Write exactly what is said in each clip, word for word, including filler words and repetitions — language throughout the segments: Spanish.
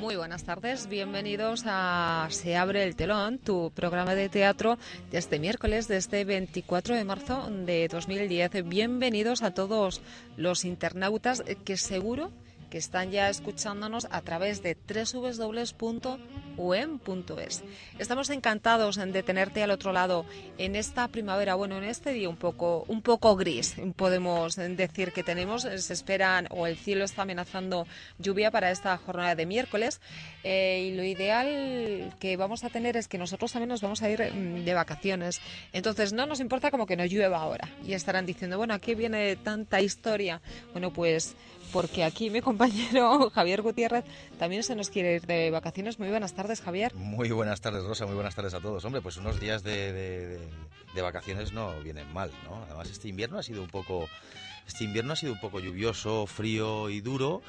Muy buenas tardes, bienvenidos a Se abre el telón, tu programa de teatro de este miércoles, de este veinticuatro de marzo de dos mil diez. Bienvenidos a todos los internautas que seguro que están ya escuchándonos a través de doble u doble u doble u punto u e m punto es. Estamos encantados de tenerte al otro lado en esta primavera, bueno, en este día un poco, un poco gris, podemos decir que tenemos, se esperan o el cielo está amenazando lluvia para esta jornada de miércoles, eh, y lo ideal que vamos a tener es que nosotros también nos vamos a ir de vacaciones, entonces no nos importa como que no llueva ahora, y estarán diciendo, bueno, aquí viene tanta historia, bueno, pues porque aquí mi compañero Javier Gutiérrez también se nos quiere ir de vacaciones. Muy buenas tardes, Javier. Muy buenas tardes, Rosa, muy buenas tardes a todos. Hombre, pues unos días de, de, de, de vacaciones no vienen mal, ¿no? Además, este invierno ha sido un poco, este invierno ha sido un poco lluvioso, frío y duro.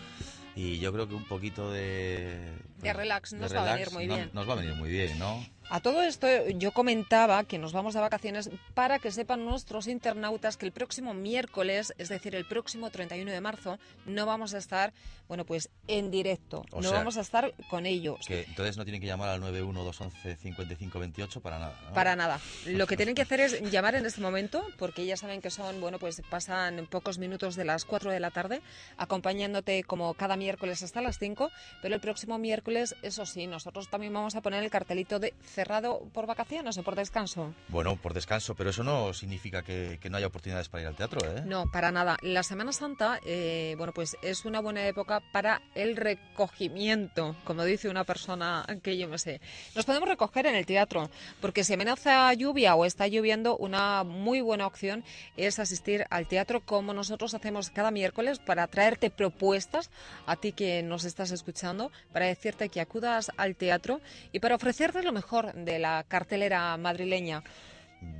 Y yo creo que un poquito de... De relax nos de relax, va a venir muy no, bien. Nos va a venir muy bien, ¿no? A todo esto yo comentaba que nos vamos de vacaciones para que sepan nuestros internautas que el próximo miércoles, es decir, el próximo treinta y uno de marzo, no vamos a estar, bueno, pues en directo. O no sea, vamos a estar con ellos. Que entonces no tienen que llamar al nueve uno dos once cincuenta y cinco veintiocho para nada, ¿no? Para nada. Lo que tienen que hacer es llamar en este momento, porque ya saben que son, bueno, pues pasan pocos minutos de las cuatro de la tarde, acompañándote como cada miércoles hasta las cinco, pero el próximo miércoles, eso sí, nosotros también vamos a poner el cartelito de cerrado por vacaciones o por descanso. Bueno, por descanso, pero eso no significa que, que no haya oportunidades para ir al teatro, ¿eh? No, para nada. La Semana Santa, eh, bueno, pues es una buena época para el recogimiento, como dice una persona que yo me sé. Nos podemos recoger en el teatro, porque si amenaza lluvia o está lloviendo, una muy buena opción es asistir al teatro, como nosotros hacemos cada miércoles, para traerte propuestas a ti que nos estás escuchando, para decirte que acudas al teatro y para ofrecerte lo mejor de la cartelera madrileña.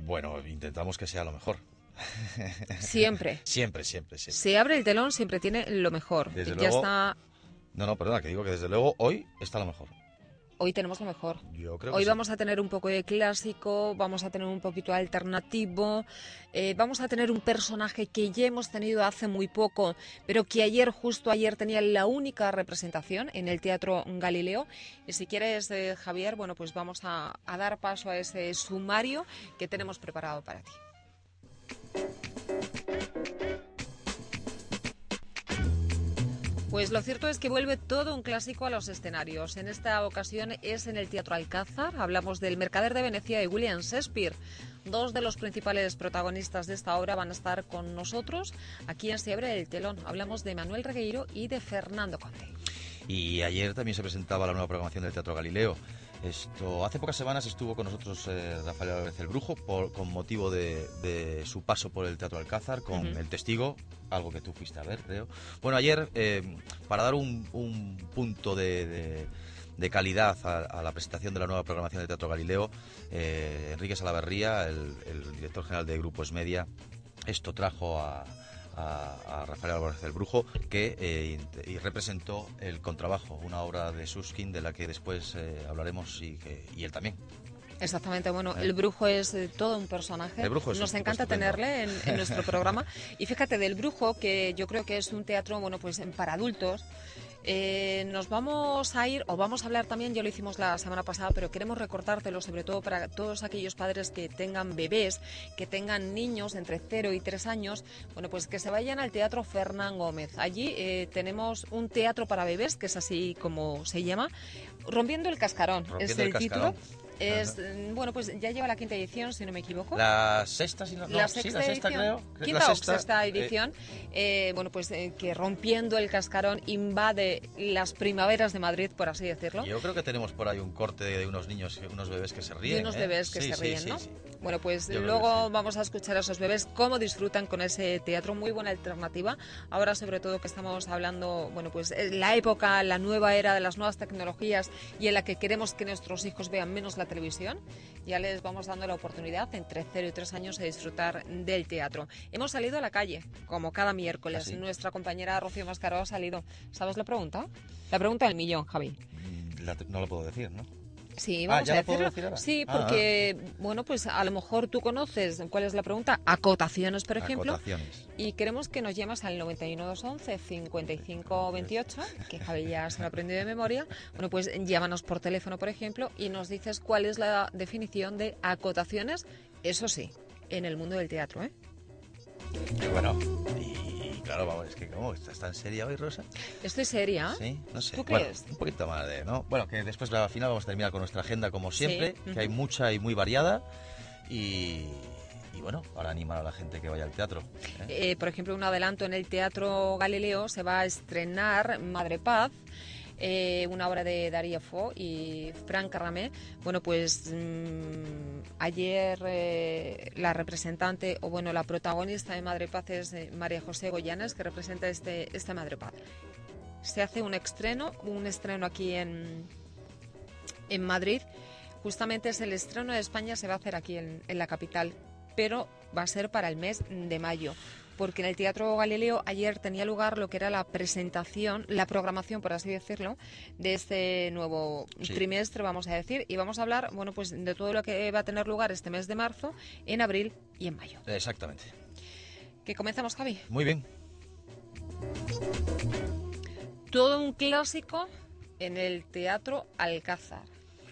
Bueno, intentamos que sea lo mejor. Siempre. Siempre, siempre, siempre. Se abre el telón, siempre tiene lo mejor. Desde ya luego, está... No, no, perdona, que digo que desde luego hoy está lo mejor. Hoy tenemos lo mejor. Yo creo que hoy sí. Vamos a tener un poco de clásico, vamos a tener un poquito alternativo, eh, vamos a tener un personaje que ya hemos tenido hace muy poco, pero que ayer, justo ayer, tenía la única representación en el Teatro Galileo. Y si quieres, eh, Javier, bueno, pues vamos a, a dar paso a ese sumario que tenemos preparado para ti. Pues lo cierto es que vuelve todo un clásico a los escenarios. En esta ocasión es en el Teatro Alcázar. Hablamos del Mercader de Venecia de William Shakespeare. Dos de los principales protagonistas de esta obra van a estar con nosotros aquí en Se abre el telón. Hablamos de Manuel Regueiro y de Fernando Conde. Y ayer también se presentaba la nueva programación del Teatro Galileo. Esto, hace pocas semanas estuvo con nosotros eh, Rafael Álvarez, El Brujo, por, con motivo de, de su paso por el Teatro Alcázar, con uh-huh. El Testigo, algo que tú fuiste a ver, creo. Bueno, ayer, eh, para dar un, un punto de, de, de calidad a, a la presentación de la nueva programación del Teatro Galileo, eh, Enrique Salaverría, el, el director general de Grupo Esmedia, esto trajo a... a Rafael Álvarez del Brujo, que eh, y representó El Contrabajo, una obra de Süskind de la que después eh, hablaremos y, que, y él también. Exactamente, bueno, El Brujo es eh, todo un personaje, El Brujo es nos un encanta tenerle en, en nuestro programa. Y fíjate, del Brujo, que yo creo que es un teatro, bueno, pues para adultos. Eh, nos vamos a ir, o vamos a hablar también, ya lo hicimos la semana pasada, pero queremos recordártelo sobre todo para todos aquellos padres que tengan bebés, que tengan niños entre cero y tres años, bueno, pues que se vayan al Teatro Fernán Gómez. Allí eh, tenemos un teatro para bebés, que es así como se llama, Rompiendo el cascarón, Rompiendo es el, el cascarón. título. Es, bueno, pues ya lleva la quinta edición, si no me equivoco. La sexta, si no, la no, sexta, sí, la sexta edición, creo. Quinta la sexta, o sexta edición. Eh, eh, bueno, pues eh, que Rompiendo el Cascarón invade las primaveras de Madrid, por así decirlo. Yo creo que tenemos por ahí un corte de, de unos niños, unos bebés que se ríen. De unos ¿eh? bebés que sí, se sí, ríen, sí, ¿no? Sí, sí. Bueno, pues yo luego vamos a escuchar a esos bebés cómo disfrutan con ese teatro. Muy buena alternativa. Ahora, sobre todo, que estamos hablando, bueno, pues la época, la nueva era de las nuevas tecnologías y en la que queremos que nuestros hijos vean menos la televisión, ya les vamos dando la oportunidad entre cero y tres años de disfrutar del teatro. Hemos salido a la calle, como cada miércoles. ¿Así? Nuestra compañera Rocío Mascaró ha salido. ¿Sabes la pregunta? La pregunta del millón, Javi. La, no lo puedo decir, ¿no? Sí, vamos ah, a decirlo. Sí, porque, ah, ah. bueno, pues a lo mejor tú conoces cuál es la pregunta. Acotaciones, por ejemplo. Acotaciones. Y queremos que nos llamas al noventa y uno, doscientos once, cincuenta y cinco veintiocho, que Javi ya se lo aprendió de memoria. Bueno, pues llámanos por teléfono, por ejemplo, y nos dices cuál es la definición de acotaciones, eso sí, en el mundo del teatro, ¿eh? Y bueno, y claro, vamos, es que como estás tan seria hoy, Rosa. Estoy seria. Sí, no sé. ¿Tú crees? Bueno, un poquito más de, ¿no? Bueno, que después al final vamos a terminar con nuestra agenda como siempre, sí. que uh-huh. hay mucha y muy variada y... Y bueno, para animar a la gente que vaya al teatro. ¿eh? Eh, por ejemplo, un adelanto: en el Teatro Galileo se va a estrenar Madre Paz, eh, una obra de Darío Fo y Franca Rame. Bueno, pues mmm, ayer eh, la representante, o bueno, la protagonista de Madre Paz es eh, María José Goyanes, que representa este, esta Madre Paz. Se hace un estreno, un estreno aquí en, en Madrid. Justamente es el estreno de España, se va a hacer aquí en, en la capital, pero va a ser para el mes de mayo, porque en el Teatro Galileo ayer tenía lugar lo que era la presentación, la programación, por así decirlo, de este nuevo sí. trimestre, vamos a decir, y vamos a hablar, bueno, pues de todo lo que va a tener lugar este mes de marzo, en abril y en mayo. Exactamente. ¿Qué comenzamos, Javi? Muy bien. Todo un clásico en el Teatro Alcázar.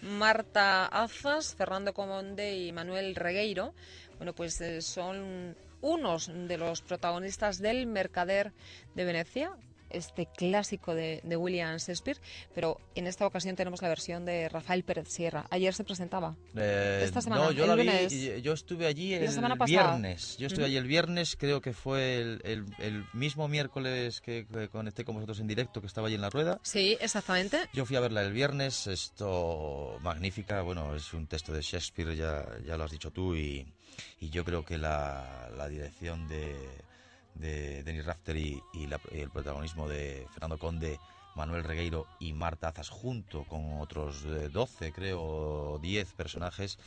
Marta Azas, Fernando Conde y Manuel Regueiro, bueno, pues eh, son unos de los protagonistas del Mercader de Venecia, este clásico de, de William Shakespeare, pero en esta ocasión tenemos la versión de Rafael Pérez Sierra. Ayer se presentaba. Eh, esta semana. No, yo la vi, yo estuve allí el viernes. Yo estuve allí el viernes, creo que fue el, el, el mismo miércoles que, que conecté con vosotros en directo, que estaba allí en la rueda. Sí, exactamente. Yo fui a verla el viernes, esto magnífica, bueno, es un texto de Shakespeare, ya, ya lo has dicho tú, y, y yo creo que la, la dirección de... de Denis Rafter y, y, la, y el protagonismo de Fernando Conde, Manuel Regueiro y Marta Azas, junto con otros doce, creo, diez personajes,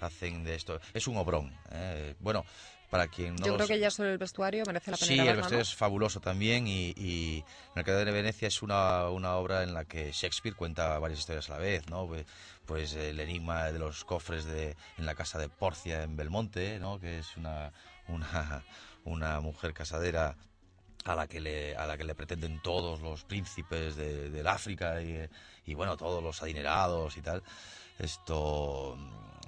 hacen de esto. Es un obrón. Eh. Bueno, para quien no... Yo creo los... que ya sobre el vestuario merece la pena. Sí, el vestuario, ¿no? Es fabuloso también, y, y Mercader de Venecia es una, una obra en la que Shakespeare cuenta varias historias a la vez, ¿no? Pues, pues el enigma de los cofres de, en la casa de Porcia en Belmonte, ¿no? Que es una... una una mujer casadera a la que le, a la que le pretenden todos los príncipes de, del África y, y bueno, todos los adinerados y tal. Esto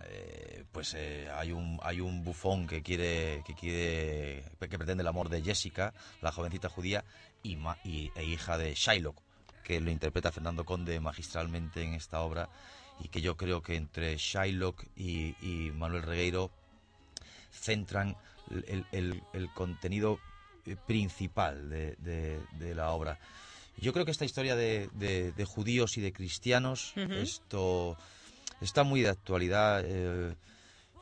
eh, pues eh, hay un hay un bufón que quiere que quiere que pretende el amor de Jessica, la jovencita judía y, ma, y e hija de Shylock, que lo interpreta Fernando Conde magistralmente en esta obra, y que yo creo que entre Shylock y, y Manuel Regueiro centran El, el, el contenido principal de, de, de la obra. Yo creo que esta historia de, de, de judíos y de cristianos, uh-huh. esto está muy de actualidad. Eh,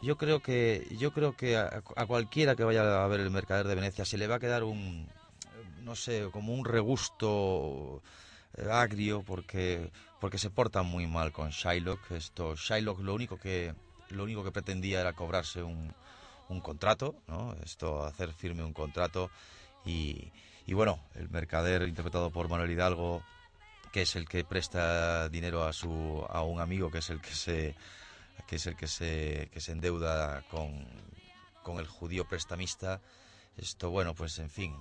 yo creo que yo creo que a, a cualquiera que vaya a ver el Mercader de Venecia se le va a quedar un, no sé, como un regusto agrio, porque porque se portan muy mal con Shylock. Esto Shylock lo único que lo único que pretendía era cobrarse un un contrato, ¿no? Esto, hacer firme un contrato, y, y bueno, el mercader interpretado por Manuel Hidalgo, que es el que presta dinero a su a un amigo, que es el que se que es el que se que se endeuda con con el judío prestamista. Esto, bueno, pues en fin,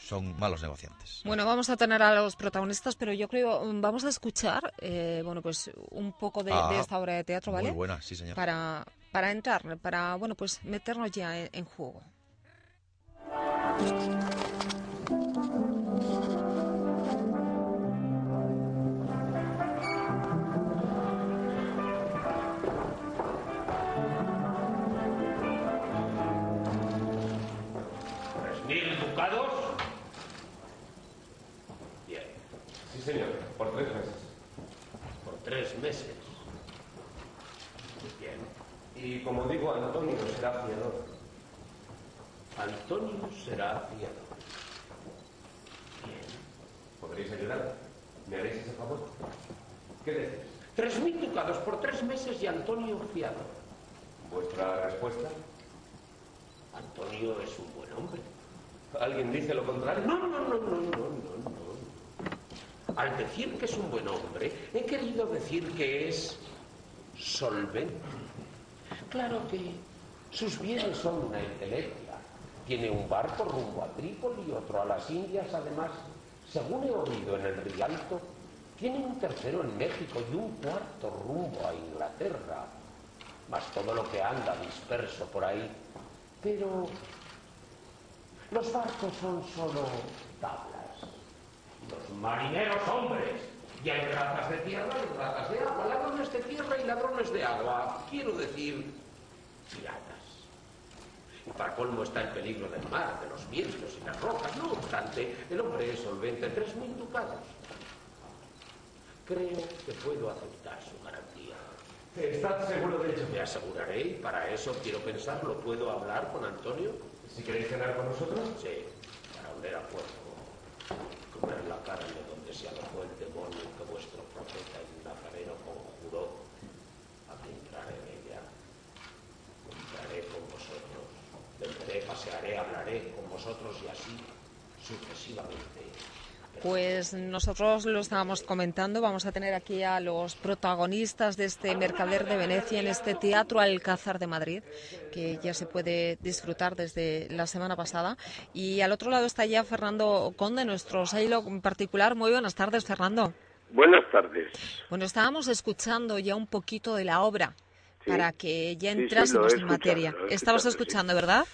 son malos negociantes. Bueno, vamos a tener a los protagonistas, pero yo creo, vamos a escuchar, eh, bueno, pues un poco de, ah, de esta obra de teatro, ¿vale? Muy buena, sí, señor. Para, para entrar, para, bueno, pues meternos ya en, en juego. mil ducados. Bien. Sí, señor, por tres meses. Por tres meses. Bien. Y como digo, Antonio será fiador. Antonio será fiador. Bien. ¿Podréis ayudar? ¿Me haréis ese favor? ¿Qué decís? Tres mil ducados por tres meses y Antonio fiador. ¿Vuestra respuesta? Antonio es un buen hombre. ¿Alguien dice lo contrario? No, no, no, no, no, no. Al decir que es un buen hombre, he querido decir que es solvente. Claro que sus bienes son una entelequia. Tiene un barco rumbo a Trípoli y otro a las Indias. Además, según he oído en el Rialto, tiene un tercero en México y un cuarto rumbo a Inglaterra. Más todo lo que anda disperso por ahí. Pero los barcos son solo tablas. Los marineros hombres. Y hay ratas de tierra y ratas de agua. Ladrones de tierra y ladrones de agua. Quiero decir, piratas. Y para colmo está el peligro del mar, de los vientos y las rocas. No obstante, el hombre es solvente. Tres mil ducados. Creo que puedo aceptar su garantía. ¿Estás seguro de ello? Me aseguraré y para eso quiero pensarlo. ¿Puedo hablar con Antonio? ¿Si queréis cenar con nosotros? Sí, para oler a cuerpo, comer la carne donde se alojó el demonio que vuestro profeta y nazareno conjuró. Adentraré en ella, compraré con vosotros, vendré, pasearé, hablaré con vosotros y así sucesivamente. Pues nosotros lo estábamos comentando, vamos a tener aquí a los protagonistas de este Mercader de Venecia en este Teatro Alcázar de Madrid, que ya se puede disfrutar desde la semana pasada. Y al otro lado está ya Fernando Conde, nuestro Shylock en particular. Muy buenas tardes, Fernando. Buenas tardes. Bueno, estábamos escuchando ya un poquito de la obra. Sí, para que ya entrásemos sí, sí, en materia. Estabas escuchando, sí. ¿Verdad?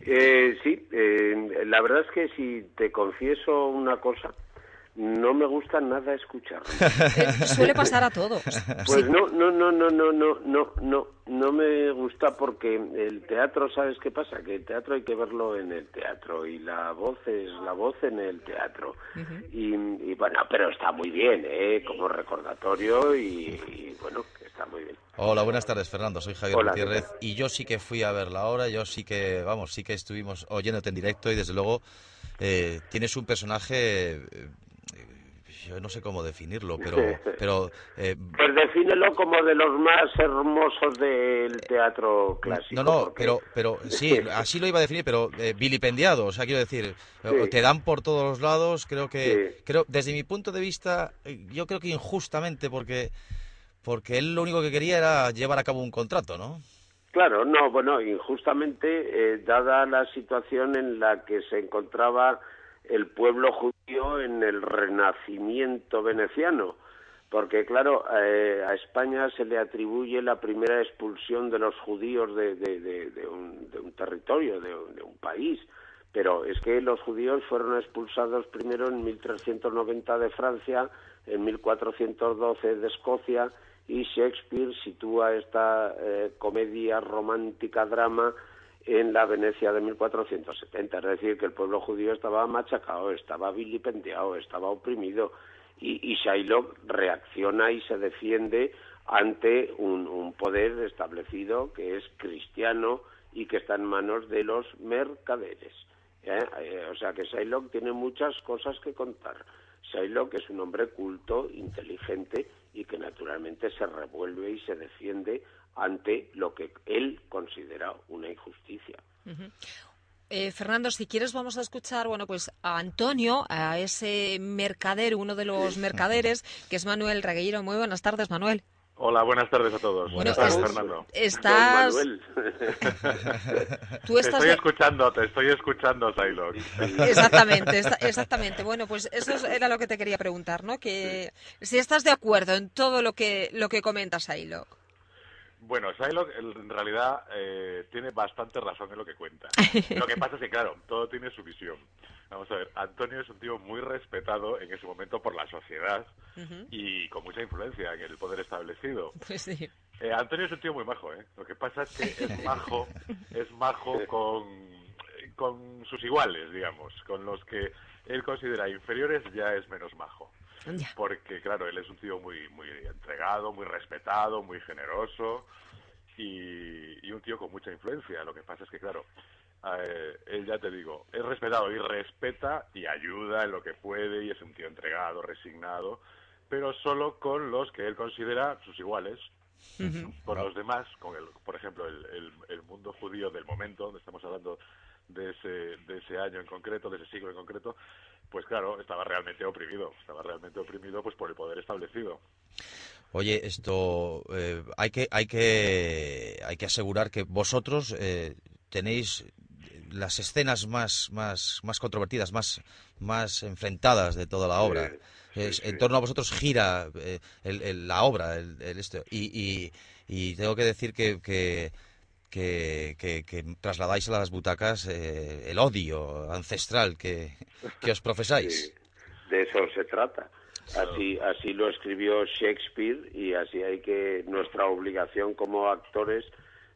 Eh, sí, eh, la verdad es que si te confieso una cosa, no me gusta nada escucharlo. Eh, suele pasar a todos. Pues sí. no, no, no, no, no, no, no, no, no me gusta porque el teatro, ¿sabes qué pasa? Que el teatro hay que verlo en el teatro y la voz es la voz en el teatro. Uh-huh. y, y bueno, pero está muy bien, ¿eh? Como recordatorio y, y bueno, está muy bien. Hola, buenas tardes, Fernando. Soy Javier Hola, Gutiérrez ¿qué? Y yo sí que fui a ver la obra. Yo sí que, vamos, sí que estuvimos oyéndote en directo y desde luego eh, tienes un personaje... Eh, yo no sé cómo definirlo, pero... pero eh, pues defínelo como de los más hermosos del teatro clásico. No, no, porque... pero pero sí, así lo iba a definir, pero eh, vilipendiado. O sea, quiero decir, sí. Te dan por todos los lados, creo que... Sí. creo Desde mi punto de vista, yo creo que injustamente, porque porque él lo único que quería era llevar a cabo un contrato, ¿no? Claro, no, bueno, injustamente, eh, dada la situación en la que se encontraba el pueblo judío en el renacimiento veneciano, porque claro, eh, a España se le atribuye la primera expulsión de los judíos de, de, de, de, un, de un territorio, de, de un país, pero es que los judíos fueron expulsados primero en mil trescientos noventa de Francia, en mil cuatrocientos doce de Escocia, y Shakespeare sitúa esta eh, comedia romántica drama en la Venecia de mil cuatrocientos setenta, es decir, que el pueblo judío estaba machacado, estaba vilipendiado, estaba oprimido, y, y Shylock reacciona y se defiende ante un, un poder establecido que es cristiano y que está en manos de los mercaderes. ¿eh? Eh, o sea que Shylock tiene muchas cosas que contar. Shylock es un hombre culto, inteligente y que naturalmente se revuelve y se defiende ante lo que él considera una injusticia. Uh-huh. eh, Fernando, si quieres vamos a escuchar, bueno, pues a Antonio, a ese mercader, uno de los sí. mercaderes, que es Manuel Regueiro. Muy buenas tardes, Manuel. Hola, buenas tardes a todos. Buenas tardes, es, Fernando. Estás... ¿Tú estás... Te estoy escuchando, te estoy escuchando, Shylock. Exactamente, esta, exactamente. Bueno, pues eso era lo que te quería preguntar, ¿no? Que sí. si estás de acuerdo en todo lo que lo que comentas, Shylock. Bueno, Shylock en realidad eh, tiene bastante razón en lo que cuenta. Lo que pasa es que, claro, todo tiene su visión. Vamos a ver, Antonio es un tío muy respetado en ese momento por la sociedad uh-huh. y con mucha influencia en el poder establecido. Pues sí. Eh, Antonio es un tío muy majo, ¿eh? Lo que pasa es que es majo, es majo con... con sus iguales, digamos, con los que él considera inferiores, ya es menos majo. Ya. Porque, claro, él es un tío muy, muy entregado, muy respetado, muy generoso y, y un tío con mucha influencia. Lo que pasa es que, claro, eh, él, ya te digo, es respetado y respeta y ayuda en lo que puede y es un tío entregado, resignado, pero solo con los que él considera sus iguales. Uh-huh. Con los demás, con el, por ejemplo, el, el, el mundo judío del momento, donde estamos hablando de ese, de ese año en concreto, de ese siglo en concreto, pues claro, estaba realmente oprimido, estaba realmente oprimido pues por el poder establecido. Oye, esto eh, hay que hay que hay que asegurar que vosotros eh, tenéis las escenas más más más controvertidas, más más enfrentadas de toda la obra. Sí, es, sí, en torno sí. a vosotros gira eh, el, el, la obra, el, el esto. Y, y, y tengo que decir que que Que, que, que trasladáis a las butacas eh, el odio ancestral que, que os profesáis. Sí, de eso se trata. Así, así lo escribió Shakespeare y así hay que... Nuestra obligación como actores,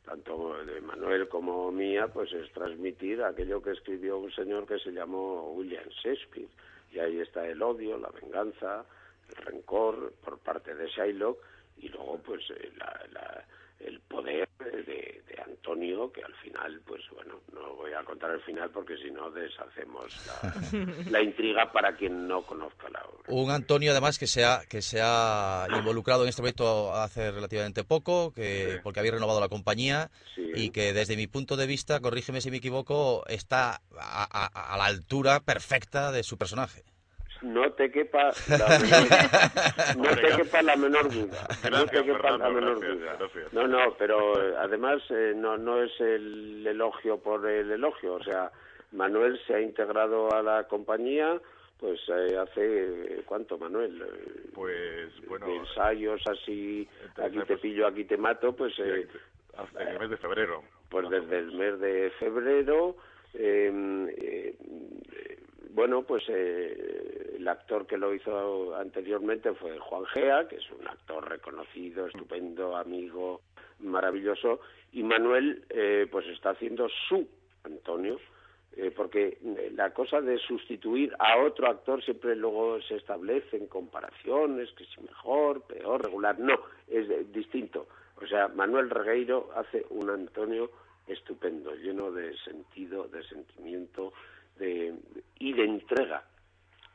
tanto de Manuel como mía, pues es transmitir aquello que escribió un señor que se llamó William Shakespeare. Y ahí está el odio, la venganza, el rencor por parte de Shylock y luego pues la... la el poder de, de Antonio, que al final, pues bueno, no voy a contar el final porque si no deshacemos la, la intriga para quien no conozca la obra. Un Antonio además que se ha, que se ha involucrado en este proyecto hace relativamente poco, que sí. porque habéis renovado la compañía sí. y que desde mi punto de vista, corrígeme si me equivoco, está a, a, a la altura perfecta de su personaje. No te quepa la menor, no te quepa la menor duda. No te quepa la menor duda. No, no, pero además eh, no, no es el elogio por el elogio. O sea, Manuel se ha integrado a la compañía, pues eh, hace, ¿cuánto, Manuel? Pues, bueno... De ensayos así, aquí te pillo, aquí te mato, pues... Eh, en el mes de febrero. Pues desde el mes de febrero... Eh, eh, Bueno, pues eh, el actor que lo hizo anteriormente fue Juan Gea, que es un actor reconocido, estupendo, amigo, maravilloso. Y Manuel, eh, pues está haciendo su Antonio, eh, porque la cosa de sustituir a otro actor siempre luego se establecen comparaciones, que si mejor, peor, regular. No, es eh, distinto. O sea, Manuel Regueiro hace un Antonio estupendo, lleno de sentido, de sentimiento... De, y de entrega,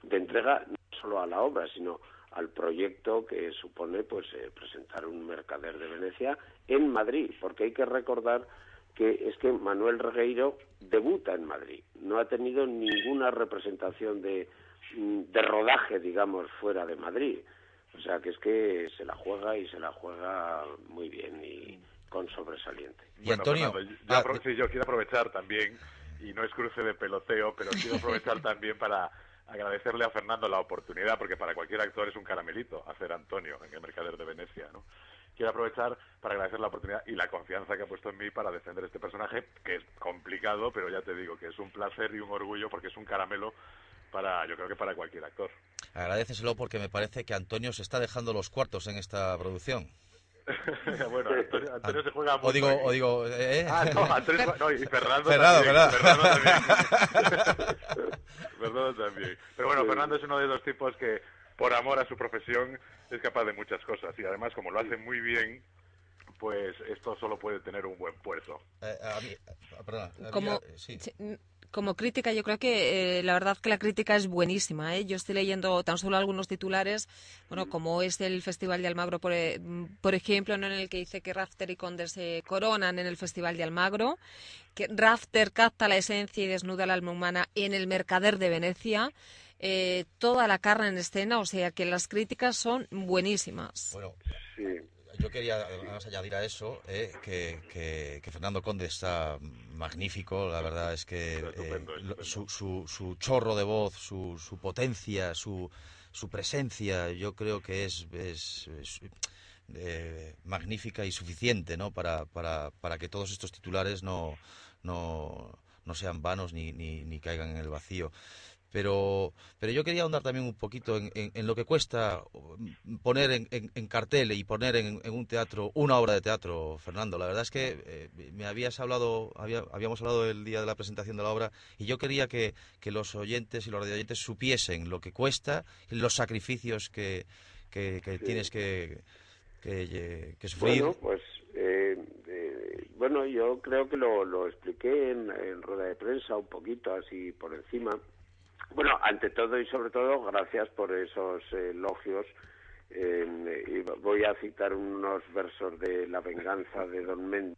de entrega no solo a la obra, sino al proyecto que supone pues eh, presentar un Mercader de Venecia en Madrid, porque hay que recordar que es que Manuel Regueiro debuta en Madrid, no ha tenido ninguna representación de, de rodaje, digamos, fuera de Madrid, o sea que es que se la juega y se la juega muy bien y con sobresaliente. Y bueno, Antonio, Fernando, yo, ah, yo, yo quiero aprovechar también. Y no es cruce de peloteo, pero quiero aprovechar también para agradecerle a Fernando la oportunidad, porque para cualquier actor es un caramelito hacer Antonio en el Mercader de Venecia, ¿no? Quiero aprovechar para agradecer la oportunidad y la confianza que ha puesto en mí para defender este personaje, que es complicado, pero ya te digo que es un placer y un orgullo, porque es un caramelo para, yo creo que para cualquier actor. Agradéceselo porque me parece que Antonio se está dejando los cuartos en esta producción. Bueno, Antonio, Antonio se juega mucho. O digo, ahí. o digo, ¿eh? Ah, no, Antonio, no, y Fernando Fernando, también, Fernando también. Fernando también. Pero bueno, Fernando es uno de los tipos que, por amor a su profesión, es capaz de muchas cosas. Y además, como lo hace muy bien, pues esto solo puede tener un buen puerto. Eh, a mí, perdón, a mí, como, sí. Como crítica, yo creo que eh, la verdad que la crítica es buenísima, ¿eh? Yo estoy leyendo tan solo algunos titulares, bueno, como es el Festival de Almagro, por, por ejemplo, ¿no? En el que dice que Rafter y Conde se coronan en el Festival de Almagro, que Rafter capta la esencia y desnuda el alma humana en el Mercader de Venecia, eh, toda la carne en escena, o sea que las críticas son buenísimas. Bueno, sí. Yo quería además añadir a eso eh, que, que, que Fernando Conde está magnífico, la verdad es que eh, su, su, su chorro de voz, su, su potencia, su, su presencia, yo creo que es, es, es eh, magnífica y suficiente, ¿no? para, para, para que todos estos titulares no, no, no sean vanos ni, ni, ni caigan en el vacío. Pero, pero yo quería ahondar también un poquito en, en, en lo que cuesta poner en, en, en cartel y poner en, en un teatro, una obra de teatro, Fernando. La verdad es que eh, me habías hablado, había, habíamos hablado el día de la presentación de la obra, y yo quería que, que los oyentes y los radioyentes supiesen lo que cuesta, los sacrificios que, que, que sí. tienes que, que, que sufrir. Bueno, pues... Eh, eh, bueno, yo creo que lo, lo expliqué en, en rueda de prensa un poquito así por encima. Bueno, ante todo y sobre todo, gracias por esos elogios. Eh, y voy a citar unos versos de La venganza de Don Mendo,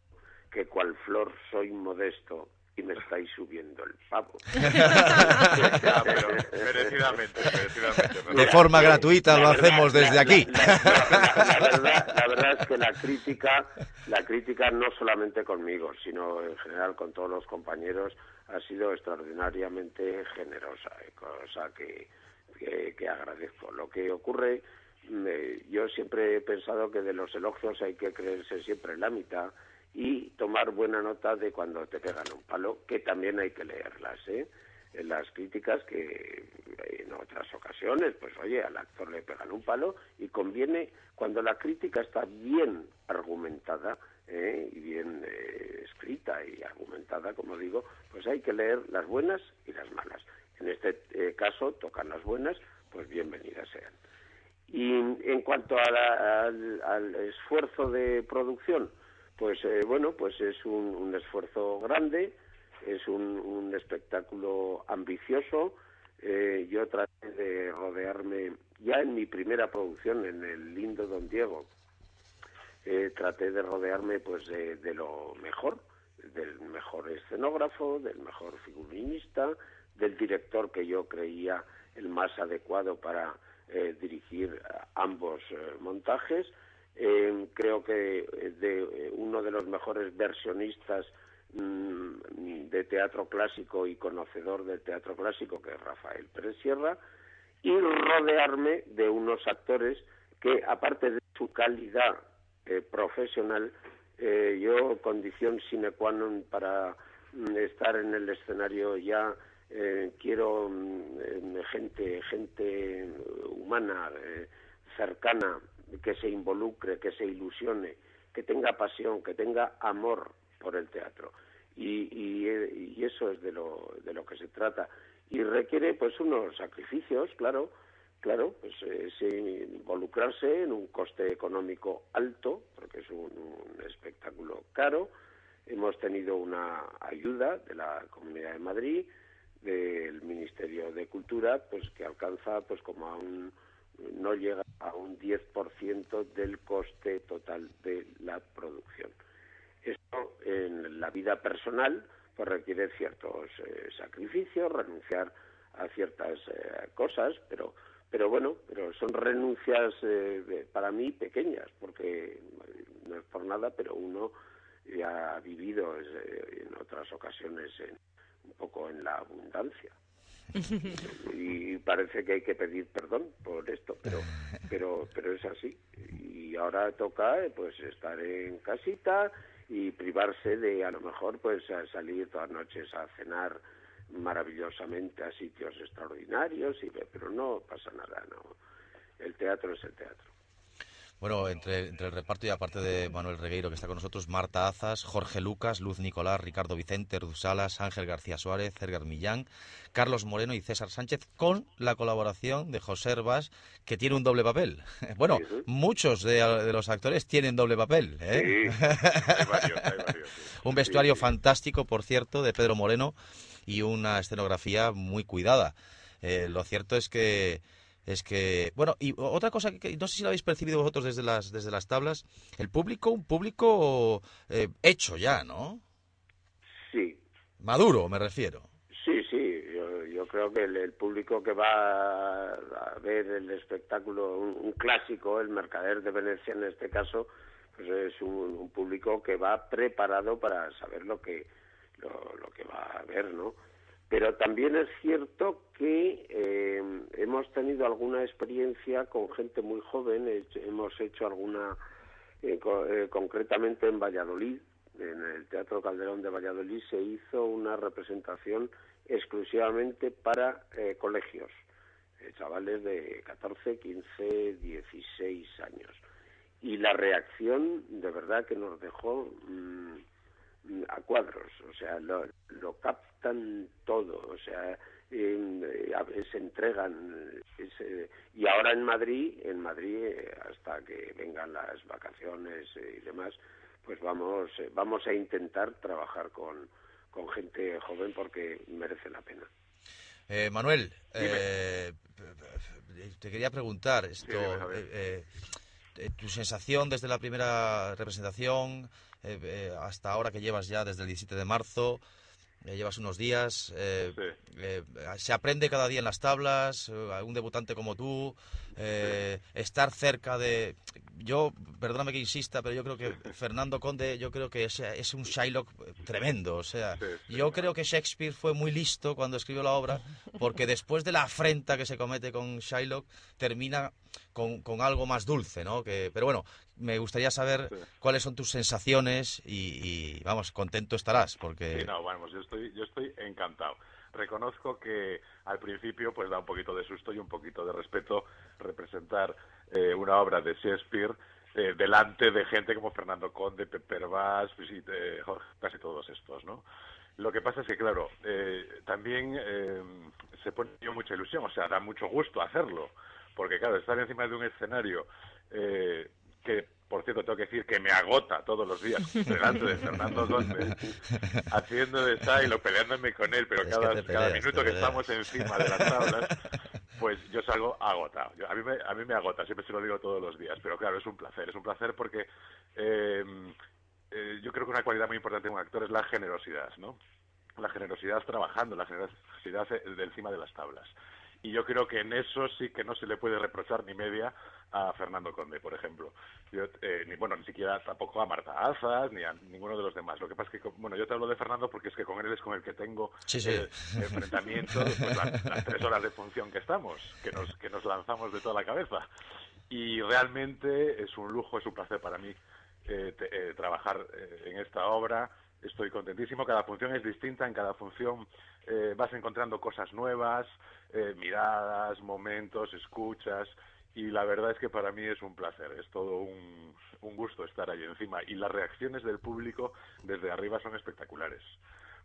que cual flor soy modesto y me estáis subiendo el pavo. Ya, pero merecidamente, merecidamente. De Mira, forma eh, gratuita lo verdad, hacemos desde la, aquí. La, la, la, la, verdad, la verdad es que la crítica, la crítica no solamente conmigo, sino en general con todos los compañeros, ha sido extraordinariamente generosa, cosa que, que, que agradezco. Lo que ocurre, eh, yo siempre he pensado que de los elogios hay que creerse siempre la mitad, y tomar buena nota de cuando te pegan un palo, que también hay que leerlas, ¿eh? Las críticas que en otras ocasiones, pues oye, al actor le pegan un palo, y conviene, cuando la crítica está bien argumentada, ¿eh? Y bien eh, escrita y argumentada, como digo, pues hay que leer las buenas y las malas. En este eh, caso, tocan las buenas, pues bienvenidas sean. Y en cuanto a la, al, al esfuerzo de producción, pues eh, bueno, pues es un, un esfuerzo grande, es un, un espectáculo ambicioso. Eh, yo traté de rodearme, ya en mi primera producción, en el lindo Don Diego, eh, traté de rodearme pues de, de lo mejor, del mejor escenógrafo, del mejor figurinista, del director que yo creía el más adecuado para eh, dirigir ambos eh, montajes. Eh, creo que de uno de los mejores versionistas mmm, de teatro clásico y conocedor del teatro clásico, que es Rafael Pérez Sierra, y rodearme de unos actores que, aparte de su calidad eh, profesional, eh, yo, condición sine qua non para mm, estar en el escenario ya, eh, quiero mm, gente, gente humana, eh, cercana, que se involucre, que se ilusione, que tenga pasión, que tenga amor por el teatro. Y, y, y eso es de lo, de lo que se trata. Y requiere pues unos sacrificios, claro, claro, pues eh, sin involucrarse en un coste económico alto, porque es un, un espectáculo caro. Hemos tenido una ayuda de la Comunidad de Madrid, del Ministerio de Cultura, pues que alcanza pues como a un... no llega a un diez por ciento del coste total de la producción. Esto en la vida personal pues requiere ciertos eh, sacrificios, renunciar a ciertas eh, cosas, pero pero bueno, pero son renuncias eh, para mí pequeñas, porque no es por nada, pero uno ya ha vivido eh, en otras ocasiones eh, un poco en la abundancia. Y parece que hay que pedir perdón por esto, pero pero pero es así. Y ahora toca pues estar en casita y privarse de, a lo mejor, pues salir todas las noches a cenar maravillosamente a sitios extraordinarios, y pero no pasa nada, no. El teatro es el teatro. Bueno, entre, entre el reparto y aparte de Manuel Regueiro, que está con nosotros, Marta Azas, Jorge Lucas, Luz Nicolás, Ricardo Vicente, Ruth Salas, Ángel García Suárez, Edgar Millán, Carlos Moreno y César Sánchez, con la colaboración de José Verbas, que tiene un doble papel. Bueno, sí, muchos de, de los actores tienen doble papel, ¿eh? Sí, hay varios, hay varios. Sí. Un vestuario sí, sí. fantástico, por cierto, de Pedro Moreno, y una escenografía muy cuidada. Eh, lo cierto es que... Es que, bueno, y otra cosa que no sé si lo habéis percibido vosotros desde las desde las tablas, el público, un público eh, hecho ya, ¿no? Sí. Maduro, me refiero. Sí, sí, yo, yo creo que el, el público que va a ver el espectáculo, un, un clásico, el Mercader de Venecia en este caso, pues es un, un público que va preparado para saber lo que, lo, lo que va a ver, ¿no? Pero también es cierto que eh, hemos tenido alguna experiencia con gente muy joven. He, hemos hecho alguna, eh, co eh, concretamente en Valladolid, en el Teatro Calderón de Valladolid, se hizo una representación exclusivamente para eh, colegios, eh, chavales de catorce, quince, dieciséis años. Y la reacción, de verdad, que nos dejó mmm, a cuadros, o sea, lo, lo captan todo, o sea, eh, a veces entregan. Ese, y ahora en Madrid, en Madrid, eh, hasta que vengan las vacaciones eh, y demás, pues vamos, eh, vamos a intentar trabajar con, con gente joven porque merece la pena. Eh, Manuel, eh, te quería preguntar esto. Dime, eh, eh, tu sensación desde la primera representación eh, eh, hasta ahora, que llevas ya desde el diecisiete de marzo, eh, llevas unos días, eh, sí. eh, se aprende cada día en las tablas, eh, un debutante como tú, eh, sí. estar cerca de... Yo, perdóname que insista, pero yo creo que Fernando Conde, yo creo que es, es un Shylock tremendo, o sea, sí, sí, yo creo que Shakespeare fue muy listo cuando escribió la obra, porque después de la afrenta que se comete con Shylock, termina con, con algo más dulce, ¿no? Que, pero bueno, me gustaría saber sí. cuáles son tus sensaciones y, y, vamos, contento estarás, porque... Sí, no, vamos, yo estoy, yo estoy encantado. Reconozco que al principio pues da un poquito de susto y un poquito de respeto representar eh, una obra de Shakespeare eh, delante de gente como Fernando Conde, Pepe Herbás, eh, Jorge, casi todos estos, ¿no? Lo que pasa es que, claro, eh, también eh, se pone mucha ilusión, o sea, da mucho gusto hacerlo, porque, claro, estar encima de un escenario eh, que... Por cierto, tengo que decir que me agota todos los días delante de Fernando Conde, haciendo de Shylock, peleándome con él, pero cada, peleas, cada minuto que estamos encima de las tablas, pues yo salgo agotado. Yo, a, mí me, a mí me agota, siempre se lo digo todos los días, pero claro, es un placer, es un placer porque eh, eh, yo creo que una cualidad muy importante de un actor es la generosidad, ¿no? La generosidad trabajando, la generosidad de encima de las tablas. Y yo creo que en eso sí que no se le puede reprochar ni media a Fernando Conde, por ejemplo. Yo, eh, ni, bueno, ni siquiera tampoco a Marta Azas, ni a ninguno de los demás. Lo que pasa es que, bueno, yo te hablo de Fernando porque es que con él es con el que tengo sí, sí. Eh, enfrentamiento, pues, las, las tres horas de función que estamos, que nos, que nos lanzamos de toda la cabeza. Y realmente es un lujo, es un placer para mí eh, te, eh, trabajar eh, en esta obra. Estoy contentísimo, cada función es distinta, en cada función eh, vas encontrando cosas nuevas, eh, miradas, momentos, escuchas, y la verdad es que para mí es un placer, es todo un, un gusto estar ahí encima, y las reacciones del público desde arriba son espectaculares,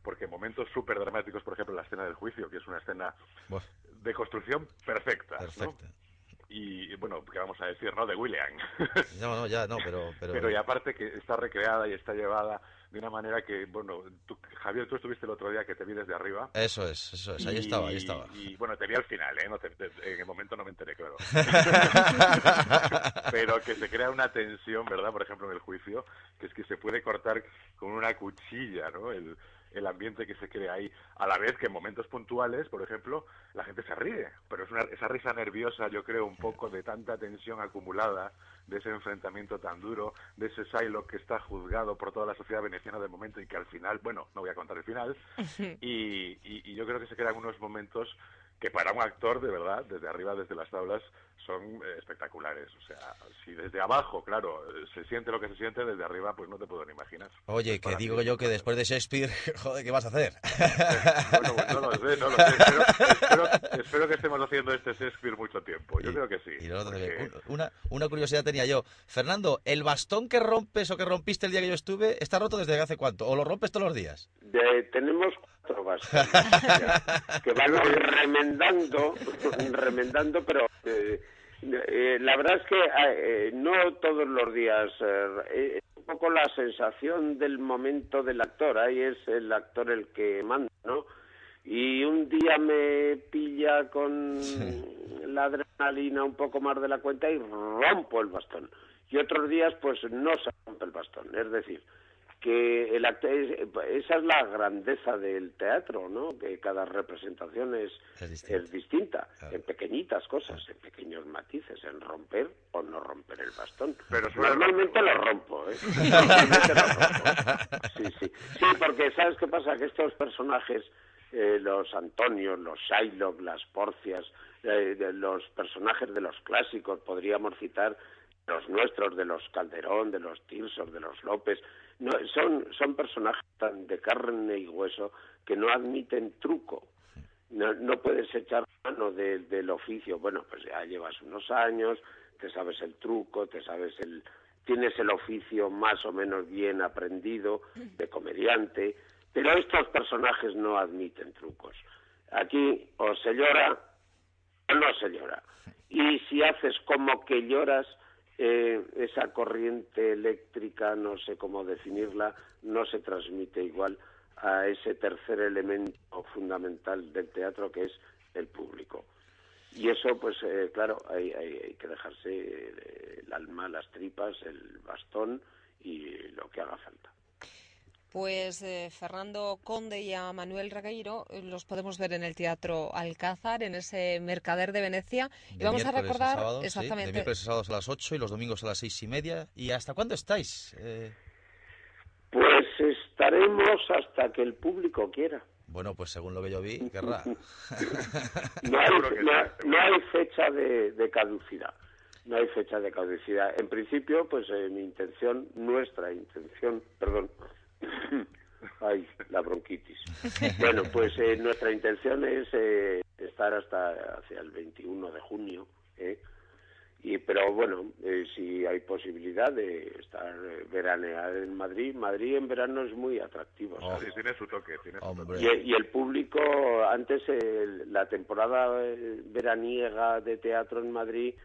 porque momentos súper dramáticos, por ejemplo la escena del juicio, que es una escena de construcción perfecta, perfecta. ¿No? Y bueno, ¿qué vamos a decir, no? De William. No, no, ya, no, pero... Pero, pero y aparte que está recreada y está llevada de una manera que, bueno, tú, Javier, tú estuviste el otro día que te vi desde arriba. Eso es, eso es, ahí y, estaba, ahí estaba. Y bueno, te vi al final, ¿eh? No te, te, en el momento no me enteré, claro. Pero que se crea una tensión, ¿verdad? Por ejemplo, en el juicio, que es que se puede cortar con una cuchilla, ¿no? El... el ambiente que se crea ahí, a la vez que en momentos puntuales, por ejemplo, la gente se ríe, pero es una, esa risa nerviosa, yo creo, un poco de tanta tensión acumulada, de ese enfrentamiento tan duro, de ese Shylock que está juzgado por toda la sociedad veneciana del momento y que al final, bueno, no voy a contar el final, y, y, y yo creo que se crean unos momentos que para un actor, de verdad, desde arriba, desde las tablas, son espectaculares. O sea, si desde abajo, claro, se siente lo que se siente, desde arriba, pues no te puedo ni imaginar. Oye, pues que digo yo que después de Shakespeare, joder, ¿qué vas a hacer? Bueno, pues no lo sé, no lo sé. Espero, espero, espero que estemos haciendo este Shakespeare mucho tiempo. Yo y, creo que sí. Y lo otro porque... una, una curiosidad tenía yo. Fernando, ¿el bastón que rompes o que rompiste el día que yo estuve está roto desde hace cuánto? ¿O lo rompes todos los días? De, tenemos cuatro bastones. Que van remendando, remendando, pero... Eh, Eh, la verdad es que eh, no todos los días, eh, es un poco la sensación del momento del actor, ahí es el actor el que manda, ¿no? Y un día me pilla con sí. la adrenalina un poco más de la cuenta y rompo el bastón, y otros días pues no se rompe el bastón, es decir, que el actor, esa es la grandeza del teatro, ¿no? Que cada representación es, es distinta, es distinta claro. En pequeñitas cosas, en pequeños matices, en romper o no romper el bastón. Pero normalmente lo rompo, ¿eh? Normalmente lo rompo. Sí, sí. Sí, porque ¿sabes qué pasa? Que estos personajes, eh, los Antonios, los Shylock, las Porcias, eh, los personajes de los clásicos, podríamos citar los nuestros, de los Calderón, de los Tirsos, de los López, no, son, son personajes tan de carne y hueso que no admiten truco. No, no puedes echar mano de, del oficio. Bueno, pues ya llevas unos años, te sabes el truco, te sabes el... tienes el oficio más o menos bien aprendido de comediante, pero estos personajes no admiten trucos. Aquí o se llora o no se llora. Y si haces como que lloras, eh, esa corriente eléctrica, no sé cómo definirla, no se transmite igual a ese tercer elemento fundamental del teatro, que es el público. Y eso, pues eh, claro, hay, hay, hay que dejarse el alma, las tripas, el bastón y lo que haga falta. Pues eh, Fernando Conde y a Manuel Regueiro los podemos ver en el Teatro Alcázar, en ese Mercader de Venecia. De y vamos a recordar a sábado, exactamente. Sí, de miércoles a sábados a las ocho y los domingos a las seis y media. ¿Y hasta cuándo estáis? Eh... Pues estaremos hasta que el público quiera. Bueno, pues según lo que yo vi, querrá. No hay, no, no hay fecha de, de caducidad. No hay fecha de caducidad. En principio, pues eh, mi intención, nuestra intención, perdón, ay, la bronquitis. Bueno, pues eh, nuestra intención es eh, estar hasta hacia el veintiuno de junio, ¿eh? Y pero bueno, eh, si hay posibilidad de estar eh, veranear en Madrid, Madrid en verano es muy atractivo, ¿sabes? Oh, sí, tiene su toque, tiene su toque. Y, y el público, antes eh, la temporada eh, veraniega de teatro en Madrid,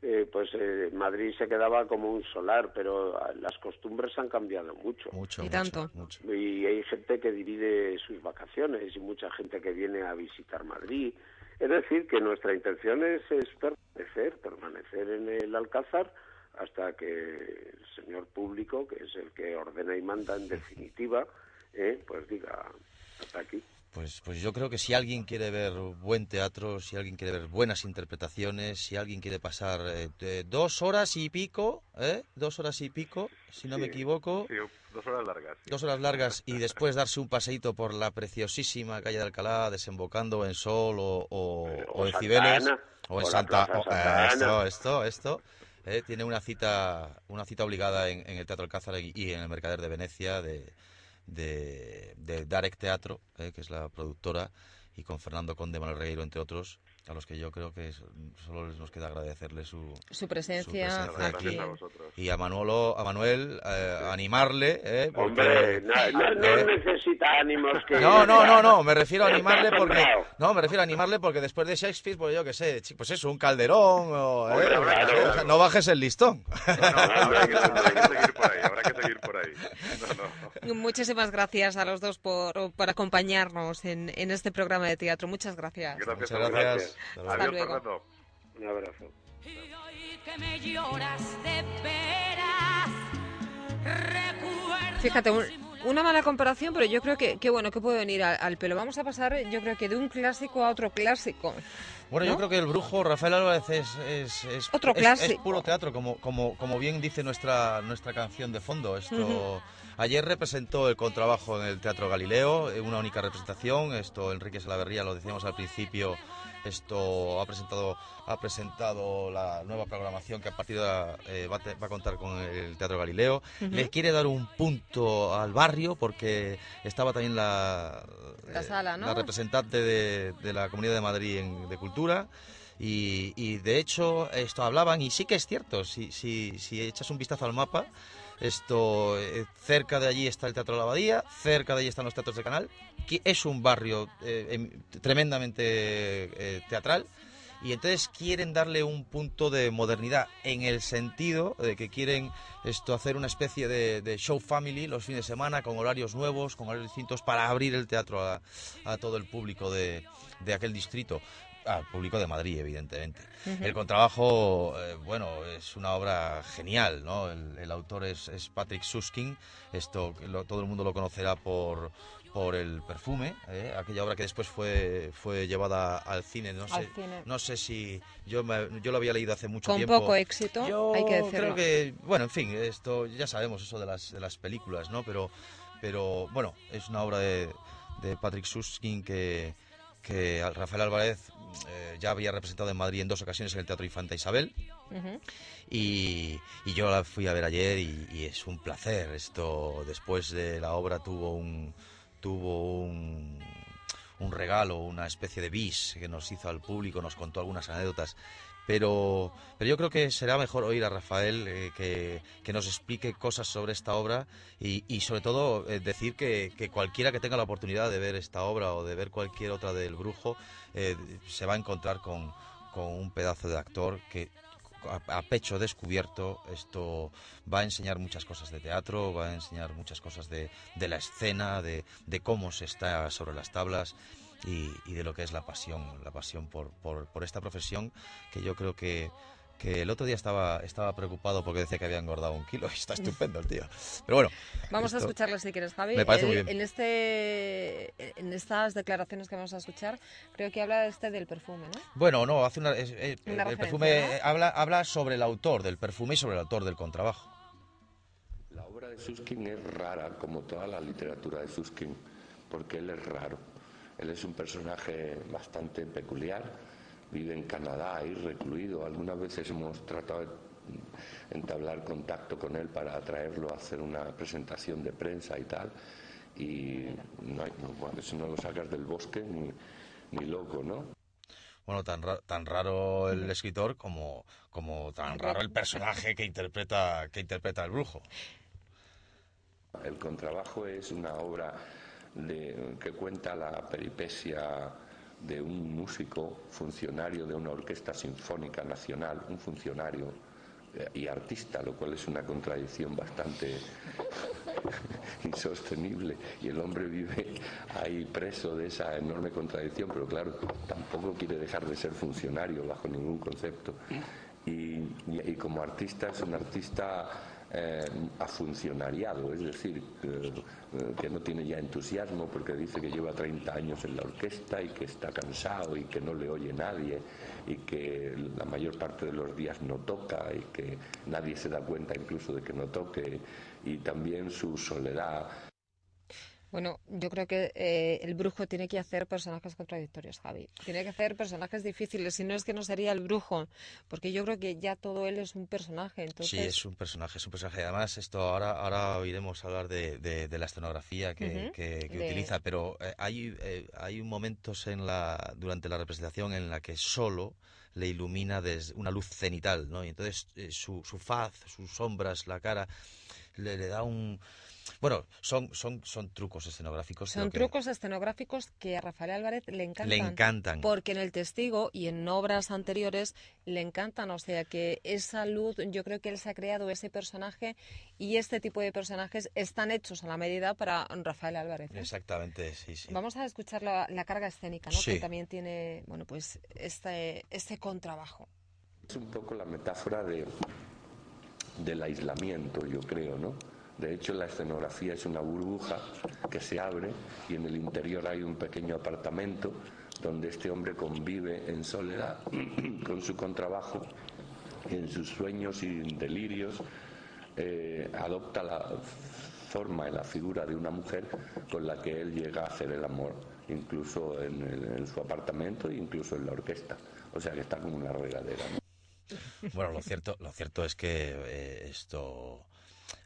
eh, pues eh, Madrid se quedaba como un solar, pero las costumbres han cambiado mucho. Mucho, y tanto. Mucho, mucho. Y hay gente que divide sus vacaciones y mucha gente que viene a visitar Madrid. Es decir, que nuestra intención es, es permanecer, permanecer en el Alcázar hasta que el señor público, que es el que ordena y manda en definitiva, eh, pues diga hasta aquí. Pues, pues yo creo que si alguien quiere ver buen teatro, si alguien quiere ver buenas interpretaciones, si alguien quiere pasar eh, dos horas y pico, ¿eh? Dos horas y pico, si no sí, me equivoco. Sí, dos horas largas. Sí. Dos horas largas y después darse un paseíto por la preciosísima calle de Alcalá, desembocando en Sol o, o, o, o en Cibeles. Ana, o en Santa, Plaza, o, Santa eh, Ana. Esto, esto, esto. Eh, tiene una cita una cita obligada en, en el Teatro Alcázar y, y en el Mercader de Venecia de... de, de Darek Teatro, eh, que es la productora, y con Fernando Conde, Manuel Regueiro, entre otros, a los que yo creo que solo nos queda agradecerle su, su presencia, su presencia aquí. A y a, Manolo, a Manuel, eh, sí. animarle. Eh, porque, Hombre, no, no, eh, no necesita ánimos. Que no, no, no, no, me refiero a animarle porque no, me refiero a animarle porque después de Shakespeare, pues yo qué sé, pues eso, un Calderón, o, eh, Hombre, habrá, claro, claro. no bajes el listón. No, no, habrá, que, habrá que seguir por ahí, habrá que seguir por ahí. No, no. Muchísimas gracias a los dos por, por acompañarnos en, en este programa de teatro. Muchas gracias. Gracias, Muchas gracias. gracias. Hasta, Hasta luego. luego. Un abrazo. Y hoy que me lloras de veras. Fíjate, un, una mala comparación, pero yo creo que, que bueno, que puede venir al, al pelo. Vamos a pasar, yo creo que de un clásico a otro clásico. Bueno, ¿no? Yo creo que El Brujo, Rafael Álvarez, es, es, es, otro es, es puro teatro, como, como, como bien dice nuestra, nuestra canción de fondo. Esto... Uh-huh. Ayer representó El Contrabajo en el Teatro Galileo, una única representación. Esto Enrique Salaverría, lo decíamos al principio, esto ha presentado ha presentado la nueva programación que a partir de la, eh, va, te, va a contar con el Teatro Galileo. Uh-huh. Le quiere dar un punto al barrio porque estaba también la, la, sala, ¿no? la representante de, de la Comunidad de Madrid en, de Cultura. Y, y de hecho esto hablaban y sí que es cierto, si, si, si echas un vistazo al mapa, esto eh, cerca de allí está el Teatro de la Abadía, cerca de allí están los Teatros de Canal, que es un barrio eh, em, tremendamente eh, teatral, y entonces quieren darle un punto de modernidad en el sentido de que quieren esto hacer una especie de, de show family los fines de semana, con horarios nuevos, con horarios distintos, para abrir el teatro a, a todo el público de, de aquel distrito. Al público de Madrid, evidentemente. Uh-huh. El Contrabajo, eh, bueno, es una obra genial, ¿no? El, el autor es, es Patrick Süskind. Esto lo, todo el mundo lo conocerá por, por El Perfume, ¿eh? Aquella obra que después fue, fue llevada al cine. No al sé, cine. No sé si... Yo, me, yo lo había leído hace mucho Con tiempo. Con poco éxito, yo hay que decirlo. creo que... Bueno, en fin, esto ya sabemos eso de las, de las películas, ¿no? Pero, pero, bueno, es una obra de, de Patrick Süskind que... que Rafael Álvarez eh, ya había representado en Madrid en dos ocasiones en el Teatro Infanta Isabel. Uh-huh. y, y yo la fui a ver ayer y, y es un placer. Esto, después de la obra, tuvo un tuvo un, un regalo, una especie de bis que nos hizo al público, nos contó algunas anécdotas. Pero, pero yo creo que será mejor oír a Rafael eh, que, que nos explique cosas sobre esta obra y, y sobre todo, eh, decir que, que cualquiera que tenga la oportunidad de ver esta obra o de ver cualquier otra del Brujo eh, se va a encontrar con, con un pedazo de actor que a, a pecho descubierto esto va a enseñar muchas cosas de teatro, va a enseñar muchas cosas de, de la escena, de, de cómo se está sobre las tablas. Y, y de lo que es la pasión, la pasión por, por, por esta profesión, que yo creo que, que el otro día estaba, estaba preocupado porque decía que había engordado un kilo y está estupendo el tío. Pero bueno. Vamos a escucharlo si quieres, Javi. Me parece el, muy bien. En, este, en estas declaraciones que vamos a escuchar, creo que habla este del perfume, ¿no? Bueno, no, hace una, es, es, una el perfume, ¿no? habla, habla sobre el autor del perfume y sobre el autor del contrabajo. La obra de Süskind es rara, como toda la literatura de Süskind, porque él es raro. Él es un personaje bastante peculiar, vive en Canadá, ahí recluido. Algunas veces hemos tratado de entablar contacto con él para traerlo a hacer una presentación de prensa y tal, y no, hay, bueno, eso no lo sacas del bosque ni, ni loco, ¿no? Bueno, tan raro, tan raro el escritor como, como tan raro el personaje que interpreta, que interpreta el Brujo. El contrabajo es una obra... De, que cuenta la peripecia de un músico funcionario de una orquesta sinfónica nacional, un funcionario y artista, lo cual es una contradicción bastante insostenible, y el hombre vive ahí preso de esa enorme contradicción, pero claro, tampoco quiere dejar de ser funcionario bajo ningún concepto, y, y, y como artista es un artista Eh, a funcionariado, es decir, eh, eh, que no tiene ya entusiasmo porque dice que lleva treinta años en la orquesta y que está cansado y que no le oye nadie y que la mayor parte de los días no toca y que nadie se da cuenta incluso de que no toque, y también su soledad. Bueno, yo creo que eh, el Brujo tiene que hacer personajes contradictorios, Javi. Tiene que hacer personajes difíciles, si no es que no sería el Brujo, porque yo creo que ya todo él es un personaje. Entonces... Sí, es un personaje, es un personaje. Además, esto ahora ahora oiremos hablar de, de, de la escenografía que, uh-huh. que, que de... utiliza, pero eh, hay eh, hay momentos en la durante la representación en la que solo le ilumina desde una luz cenital, ¿no? Y entonces eh, su, su faz, sus sombras, la cara, le, le da un... Bueno, son, son, son trucos escenográficos. Son que... trucos escenográficos que a Rafael Álvarez le encantan. Le encantan. Porque en El Testigo y en obras anteriores le encantan. O sea que esa luz, yo creo que él se ha creado ese personaje, y este tipo de personajes están hechos a la medida para Rafael Álvarez, ¿eh? Exactamente, sí, sí. Vamos a escuchar la, la carga escénica, ¿no? Sí. Que también tiene, bueno, pues este, este contrabajo. Es un poco la metáfora de, del aislamiento, yo creo, ¿no? De hecho, la escenografía es una burbuja que se abre y en el interior hay un pequeño apartamento donde este hombre convive en soledad con su contrabajo, y en sus sueños y delirios eh, adopta la forma y la figura de una mujer con la que él llega a hacer el amor, incluso en, el, en su apartamento e incluso en la orquesta. O sea que está como una regadera, ¿no? Bueno, lo cierto, lo cierto es que eh, esto...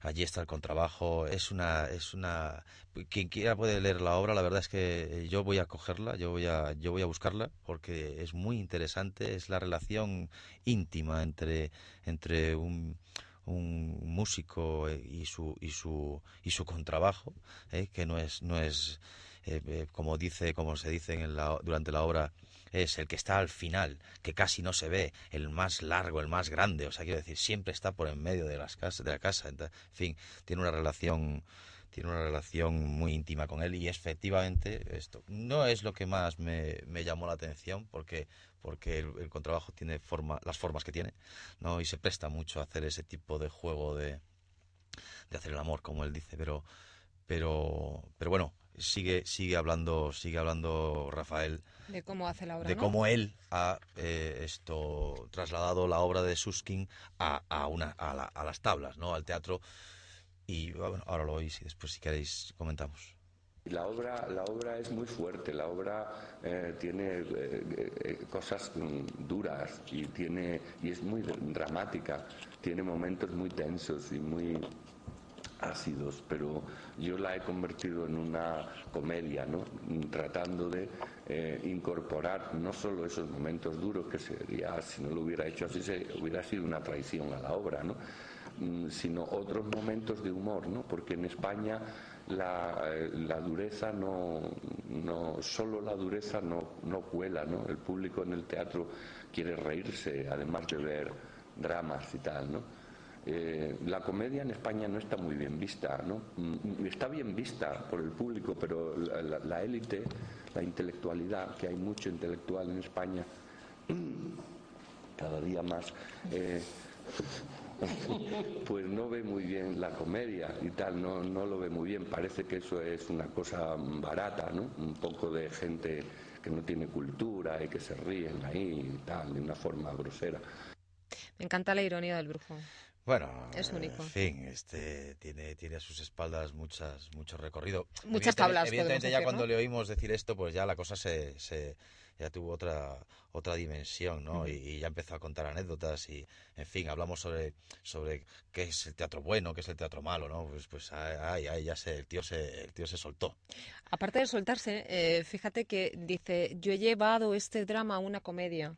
Allí está el contrabajo, es una, es una, quien quiera puede leer la obra. La verdad es que yo voy a cogerla, yo voy a, yo voy a buscarla porque es muy interesante. Es la relación íntima entre, entre un, un músico y su, y su, y su contrabajo, ¿eh? Que no es, no es eh, como dice, como se dice en la, durante la obra. Es el que está al final, que casi no se ve, el más largo, el más grande. O sea, quiero decir, siempre está por en medio de las casas, de la casa. En fin, tiene una relación, tiene una relación muy íntima con él, y efectivamente esto no es lo que más me, me llamó la atención, porque porque el, el contrabajo tiene forma, las formas que tiene, ¿no? Y se presta mucho a hacer ese tipo de juego de, de hacer el amor, como él dice, pero pero pero bueno. Sigue, sigue hablando, sigue hablando Rafael de cómo hace la obra, de ¿no? cómo él ha eh, esto trasladado la obra de Süskind a, a una a, la, a las tablas, ¿no? Al teatro. Y bueno, ahora lo oís y después si queréis comentamos. La obra, la obra es muy fuerte, la obra eh, tiene eh, cosas mm, duras y, tiene, y es muy dramática, tiene momentos muy tensos y muy ácidos, pero yo la he convertido en una comedia, ¿no? Tratando de eh, incorporar no solo esos momentos duros, que sería, si no lo hubiera hecho así, se, hubiera sido una traición a la obra, ¿no? Sino otros momentos de humor, ¿no? Porque en España la, la dureza no, no, solo la dureza no, no cuela, ¿no? El público en el teatro quiere reírse, además de ver dramas y tal, ¿no? Eh, la comedia en España no está muy bien vista, ¿no? Está bien vista por el público, pero la, la, la élite, la intelectualidad, que hay mucho intelectual en España, cada día más, eh, pues no ve muy bien la comedia y tal, no, no lo ve muy bien, parece que eso es una cosa barata, ¿no? Un poco de gente que no tiene cultura y que se ríen ahí y tal, de una forma grosera. Me encanta la ironía del Brujo. Bueno, es único. En fin, este, tiene, tiene a sus espaldas muchas, mucho recorrido. Muchas tablas. Evidentemente, ya decir, cuando ¿no? le oímos decir esto, pues ya la cosa se, se ya tuvo otra, otra dimensión, ¿no? Uh-huh. y, y ya empezó a contar anécdotas y, en fin, hablamos sobre, sobre qué es el teatro bueno, qué es el teatro malo, ¿no? Pues, pues ay, ay, ya sé, el tío se, el tío se soltó. Aparte de soltarse, eh, fíjate que dice, yo he llevado este drama a una comedia.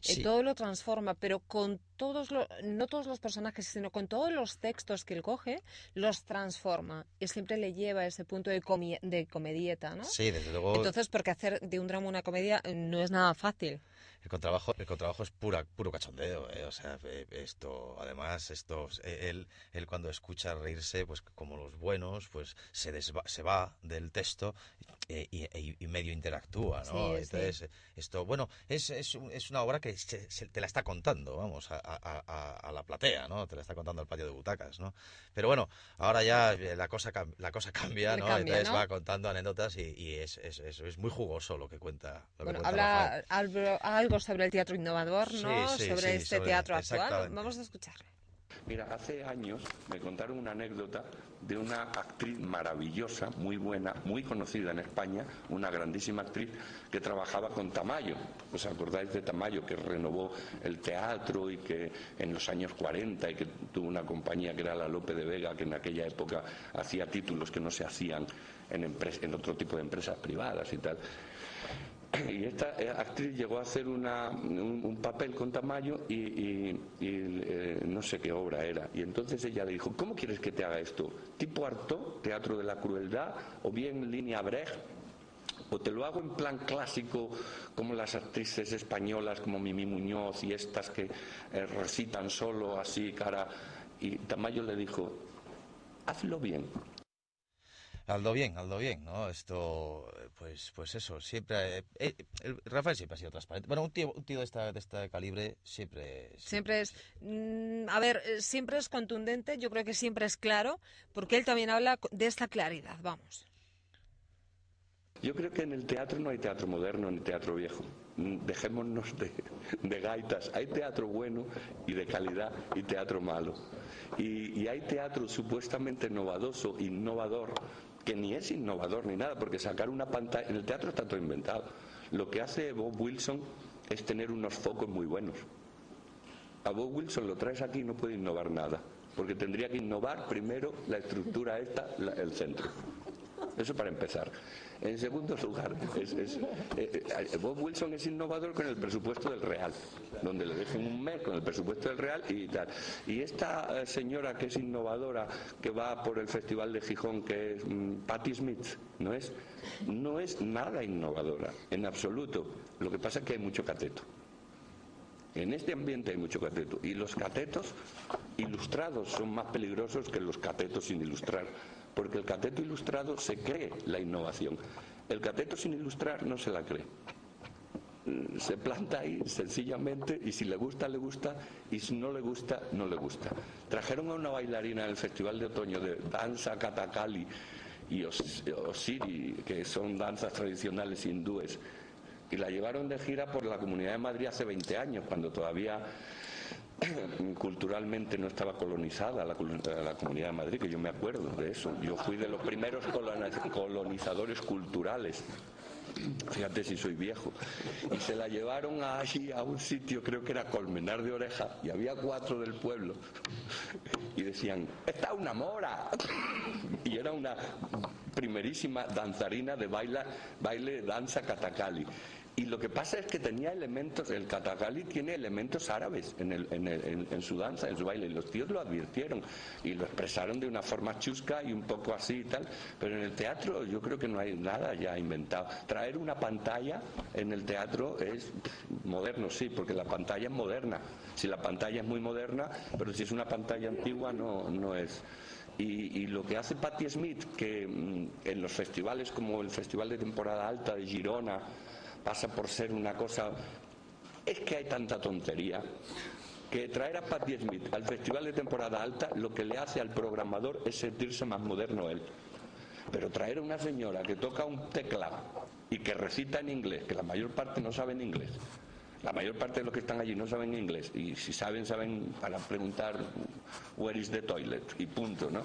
Sí. Eh, todo lo transforma, pero con todos los, no todos los personajes, sino con todos los textos que él coge, los transforma y siempre le lleva a ese punto de, comi- de comedieta, ¿no? Sí, desde luego. Entonces, porque hacer de un drama una comedia no es nada fácil. El contrabajo, el contrabajo es pura, puro cachondeo, ¿eh? O sea, esto, además, esto, él, él cuando escucha reírse, pues como los buenos, pues se desva, se va del texto eh, y, y medio interactúa, ¿no? Sí, entonces, sí. Esto, bueno, es, es, es una obra que se, se, te la está contando, vamos, a, a, a, a la platea, ¿no? Te la está contando al patio de butacas, ¿no? Pero bueno, ahora ya la cosa, la cosa cambia, ¿no? Cambia, entonces ¿no? va contando anécdotas y, y es, es, es, es muy jugoso lo que cuenta. Lo bueno, que cuenta habla algo sobre el teatro innovador, ¿no? Sí, sí, sobre sí, este sobre, teatro actual. Vamos a escuchar. Mira, hace años me contaron una anécdota de una actriz maravillosa, muy buena, muy conocida en España, una grandísima actriz que trabajaba con Tamayo. ¿Os acordáis de Tamayo, que renovó el teatro y que en los años cuarenta y que tuvo una compañía que era la Lope de Vega, que en aquella época hacía títulos que no se hacían en, empre- en otro tipo de empresas privadas y tal? Y esta actriz llegó a hacer una, un, un papel con Tamayo y, y, y eh, no sé qué obra era. Y entonces ella le dijo, ¿cómo quieres que te haga esto? ¿Tipo Artaud, teatro de la crueldad, o bien línea Brecht? ¿O te lo hago en plan clásico, como las actrices españolas, como Mimi Muñoz y estas que eh, recitan solo, así, cara? Y Tamayo le dijo, hazlo bien. Hazlo bien, hazlo bien, ¿no? Esto, pues pues eso, siempre... Eh, eh, el Rafael siempre ha sido transparente. Bueno, un tío, un tío de, esta, de este calibre siempre... Siempre, siempre es... Mm, a ver, siempre es contundente, yo creo que siempre es claro, porque él también habla de esta claridad, vamos. Yo creo que en el teatro no hay teatro moderno ni teatro viejo. Dejémonos de, de gaitas. Hay teatro bueno y de calidad y teatro malo. Y, y hay teatro supuestamente novedoso, innovador, que ni es innovador ni nada, porque sacar una pantalla... En el teatro está todo inventado. Lo que hace Bob Wilson es tener unos focos muy buenos. A Bob Wilson lo traes aquí y no puede innovar nada, porque tendría que innovar primero la estructura esta, la, el centro. Eso para empezar. En segundo lugar, es, es, eh, Bob Wilson es innovador con el presupuesto del Real, donde le dejen un mes con el presupuesto del Real y tal. Y esta eh, señora que es innovadora, que va por el Festival de Gijón, que es mmm, Patti Smith, no es, no es nada innovadora, en absoluto. Lo que pasa es que hay mucho cateto. En este ambiente hay mucho cateto. Y los catetos ilustrados son más peligrosos que los catetos sin ilustrar. Porque el cateto ilustrado se cree la innovación. El cateto sin ilustrar no se la cree. Se planta ahí sencillamente y si le gusta, le gusta, y si no le gusta, no le gusta. Trajeron a una bailarina en el Festival de Otoño de danza Kathakali y os- Osiri, que son danzas tradicionales hindúes, y la llevaron de gira por la Comunidad de Madrid hace veinte años, cuando todavía culturalmente no estaba colonizada la, la Comunidad de Madrid, que yo me acuerdo de eso. Yo fui de los primeros colonizadores culturales. Fíjate si soy viejo. Y se la llevaron allí a un sitio, creo que era Colmenar de Oreja, y había cuatro del pueblo y decían, ¡esta es una mora! Y era una primerísima danzarina de baila, baile danza catacali. Y lo que pasa es que tenía elementos, el catacali tiene elementos árabes en, el, en, el, en, en su danza, en su baile. Y los tíos lo advirtieron y lo expresaron de una forma chusca y un poco así y tal. Pero en el teatro yo creo que no hay nada ya inventado. Traer una pantalla en el teatro es moderno, sí, porque la pantalla es moderna. Si la pantalla es muy moderna, pero si es una pantalla antigua no, no es... Y, y lo que hace Patti Smith, que mmm, en los festivales como el Festival de Temporada Alta de Girona pasa por ser una cosa, es que hay tanta tontería, que traer a Patti Smith al Festival de Temporada Alta lo que le hace al programador es sentirse más moderno él. Pero traer a una señora que toca un teclado y que recita en inglés, que la mayor parte no sabe en inglés, la mayor parte de los que están allí no saben inglés, y si saben, saben para preguntar where is the toilet y punto, ¿no?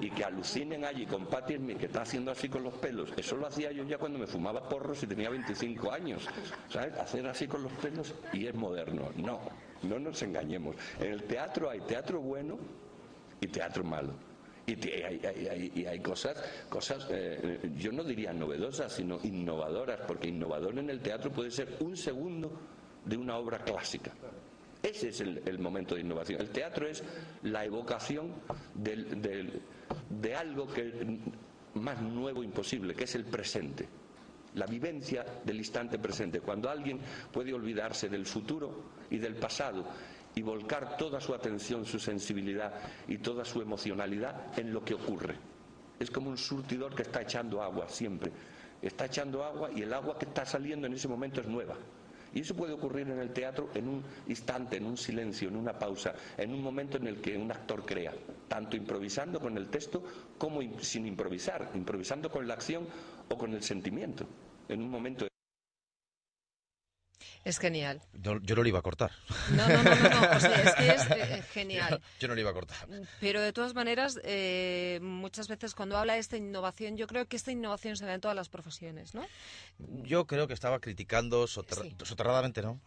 Y que alucinen allí con Patti Smith, que está haciendo así con los pelos. Eso lo hacía yo ya cuando me fumaba porros y tenía veinticinco años, ¿sabes? Hacer así con los pelos y es moderno. No, no nos engañemos. En el teatro hay teatro bueno y teatro malo. Y hay, hay, hay, y hay cosas, cosas eh, yo no diría novedosas, sino innovadoras, porque innovador en el teatro puede ser un segundo de una obra clásica. Ese es el, el momento de innovación. El teatro es la evocación del, del, de algo que más nuevo imposible, que es el presente. La vivencia del instante presente, cuando alguien puede olvidarse del futuro y del pasado y volcar toda su atención, su sensibilidad y toda su emocionalidad en lo que ocurre. Es como un surtidor que está echando agua siempre. Está echando agua y el agua que está saliendo en ese momento es nueva. Y eso puede ocurrir en el teatro en un instante, en un silencio, en una pausa, en un momento en el que un actor crea, tanto improvisando con el texto como sin improvisar, improvisando con la acción o con el sentimiento, en un momento. Es genial. Yo, yo no lo iba a cortar. No, no, no, no, no. O sea, es que es eh, genial. Yo, yo no lo iba a cortar. Pero de todas maneras, eh, muchas veces cuando habla de esta innovación, yo creo que esta innovación se da en todas las profesiones, ¿no? Yo creo que estaba criticando soter sí. soterradamente, ¿no?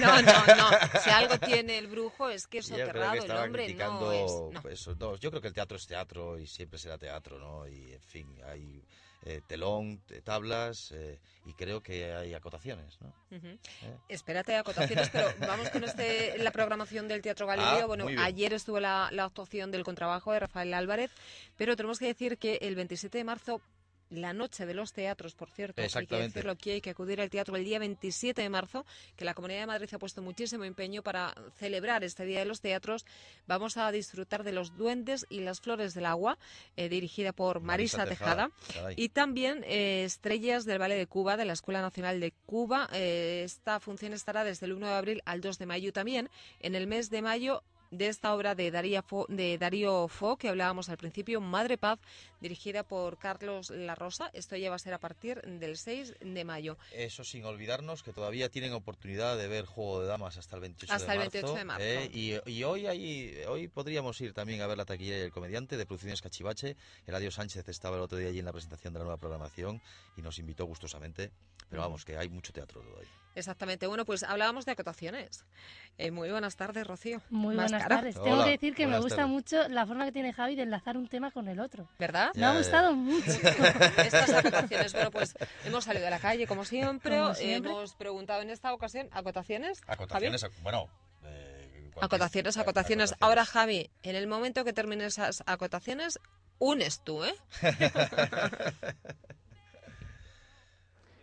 No, no, no. Si algo tiene el brujo es que es soterrado, yo creo que el hombre no es. No. Eso, no. Yo creo que el teatro es teatro y siempre será teatro, ¿no? Y, en fin, hay... Eh, telón, tablas, eh, y creo que hay acotaciones, ¿no? Uh-huh. ¿Eh? Espérate, acotaciones, pero vamos con este, la programación del Teatro Galileo. Ah, bueno, ayer estuvo la, la actuación del Contrabajo de Rafael Álvarez, pero tenemos que decir que el veintisiete de marzo, la noche de los teatros, por cierto, hay que decirlo aquí, hay que acudir al teatro el día veintisiete de marzo, que la Comunidad de Madrid ha puesto muchísimo empeño para celebrar este Día de los Teatros. Vamos a disfrutar de Los Duendes y las Flores del Agua, eh, dirigida por Marisa, Marisa Tejada, Tejada. Y también eh, Estrellas del Ballet de Cuba, de la Escuela Nacional de Cuba. Eh, esta función estará desde el uno de abril al dos de mayo también. En el mes de mayo, de esta obra de Darío Fo, de Darío Fo, que hablábamos al principio, Madre Paz, dirigida por Carlos La Rosa. Esto ya va a ser a partir del seis de mayo. Eso sin olvidarnos que todavía tienen oportunidad de ver Juego de Damas hasta el veintiocho de marzo. Eh, y, y hoy ahí, hoy podríamos ir también a ver La Taquilla y el Comediante, de Producciones Cachivache. Eladio Sánchez estaba el otro día allí en la presentación de la nueva programación y nos invitó gustosamente. Pero vamos, que hay mucho teatro todavía. Exactamente. Bueno, pues hablábamos de acotaciones. Eh, muy buenas tardes, Rocío. Muy buenas tardes. Hola. Tengo que decir que buenas me gusta tardes. mucho la forma que tiene Javi de enlazar un tema con el otro. ¿Verdad? Me ya, ha gustado ya. mucho. Estas acotaciones. Bueno, pues hemos salido a la calle, como siempre. Como siempre. Hemos preguntado en esta ocasión, ¿acotaciones? Acotaciones, ac bueno... Eh, acotaciones, acotaciones, acotaciones. Ahora, Javi, en el momento que termines esas acotaciones, unes tú, ¿eh?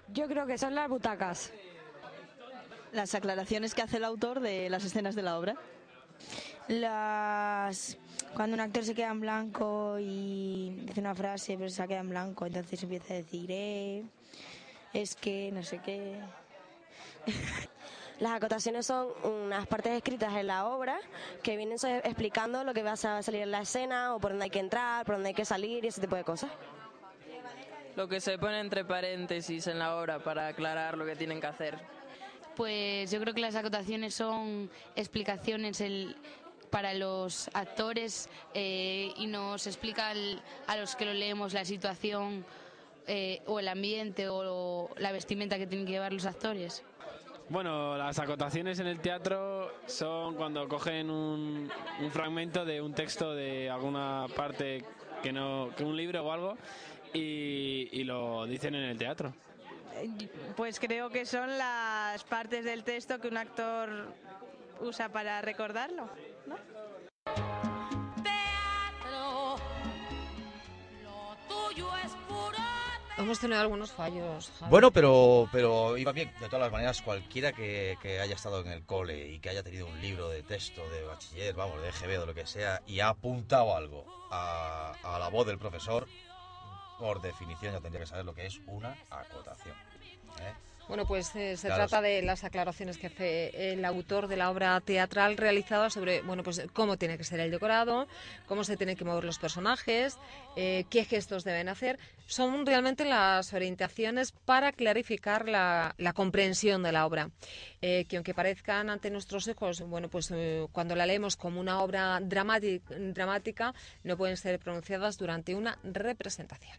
Yo creo que son las butacas. Las aclaraciones que hace el autor de las escenas de la obra. Las... Cuando un actor se queda en blanco y dice una frase, pero se queda en blanco, entonces empieza a decir, eh, es que no sé qué. Las acotaciones son unas partes escritas en la obra que vienen explicando lo que va a salir en la escena, o por dónde hay que entrar, por dónde hay que salir y ese tipo de cosas. Lo que se pone entre paréntesis en la obra para aclarar lo que tienen que hacer. Pues yo creo que las acotaciones son explicaciones el, para los actores eh, y nos explica el, a los que lo leemos la situación eh, o el ambiente o, o la vestimenta que tienen que llevar los actores. Bueno, las acotaciones en el teatro son cuando cogen un, un fragmento de un texto de alguna parte que no que un libro o algo y, y lo dicen en el teatro. Pues creo que son las partes del texto que un actor usa para recordarlo, ¿no? Teatro, lo tuyo es puro. Hemos tenido algunos fallos, Javi. Bueno, pero, pero iba bien. De todas las maneras, cualquiera que, que haya estado en el cole y que haya tenido un libro de texto, de bachiller, vamos, de G B o lo que sea, y ha apuntado algo a, a la voz del profesor, por definición ya tendría que saber lo que es una acotación, ¿eh? Bueno, pues eh, se claro. trata de las aclaraciones que hace el autor de la obra teatral realizada sobre, bueno, pues cómo tiene que ser el decorado, cómo se tienen que mover los personajes, eh, qué gestos deben hacer. Son realmente las orientaciones para clarificar la, la comprensión de la obra. Eh, que aunque parezcan ante nuestros ojos, bueno, pues eh, cuando la leemos como una obra dramática, dramática, no pueden ser pronunciadas durante una representación.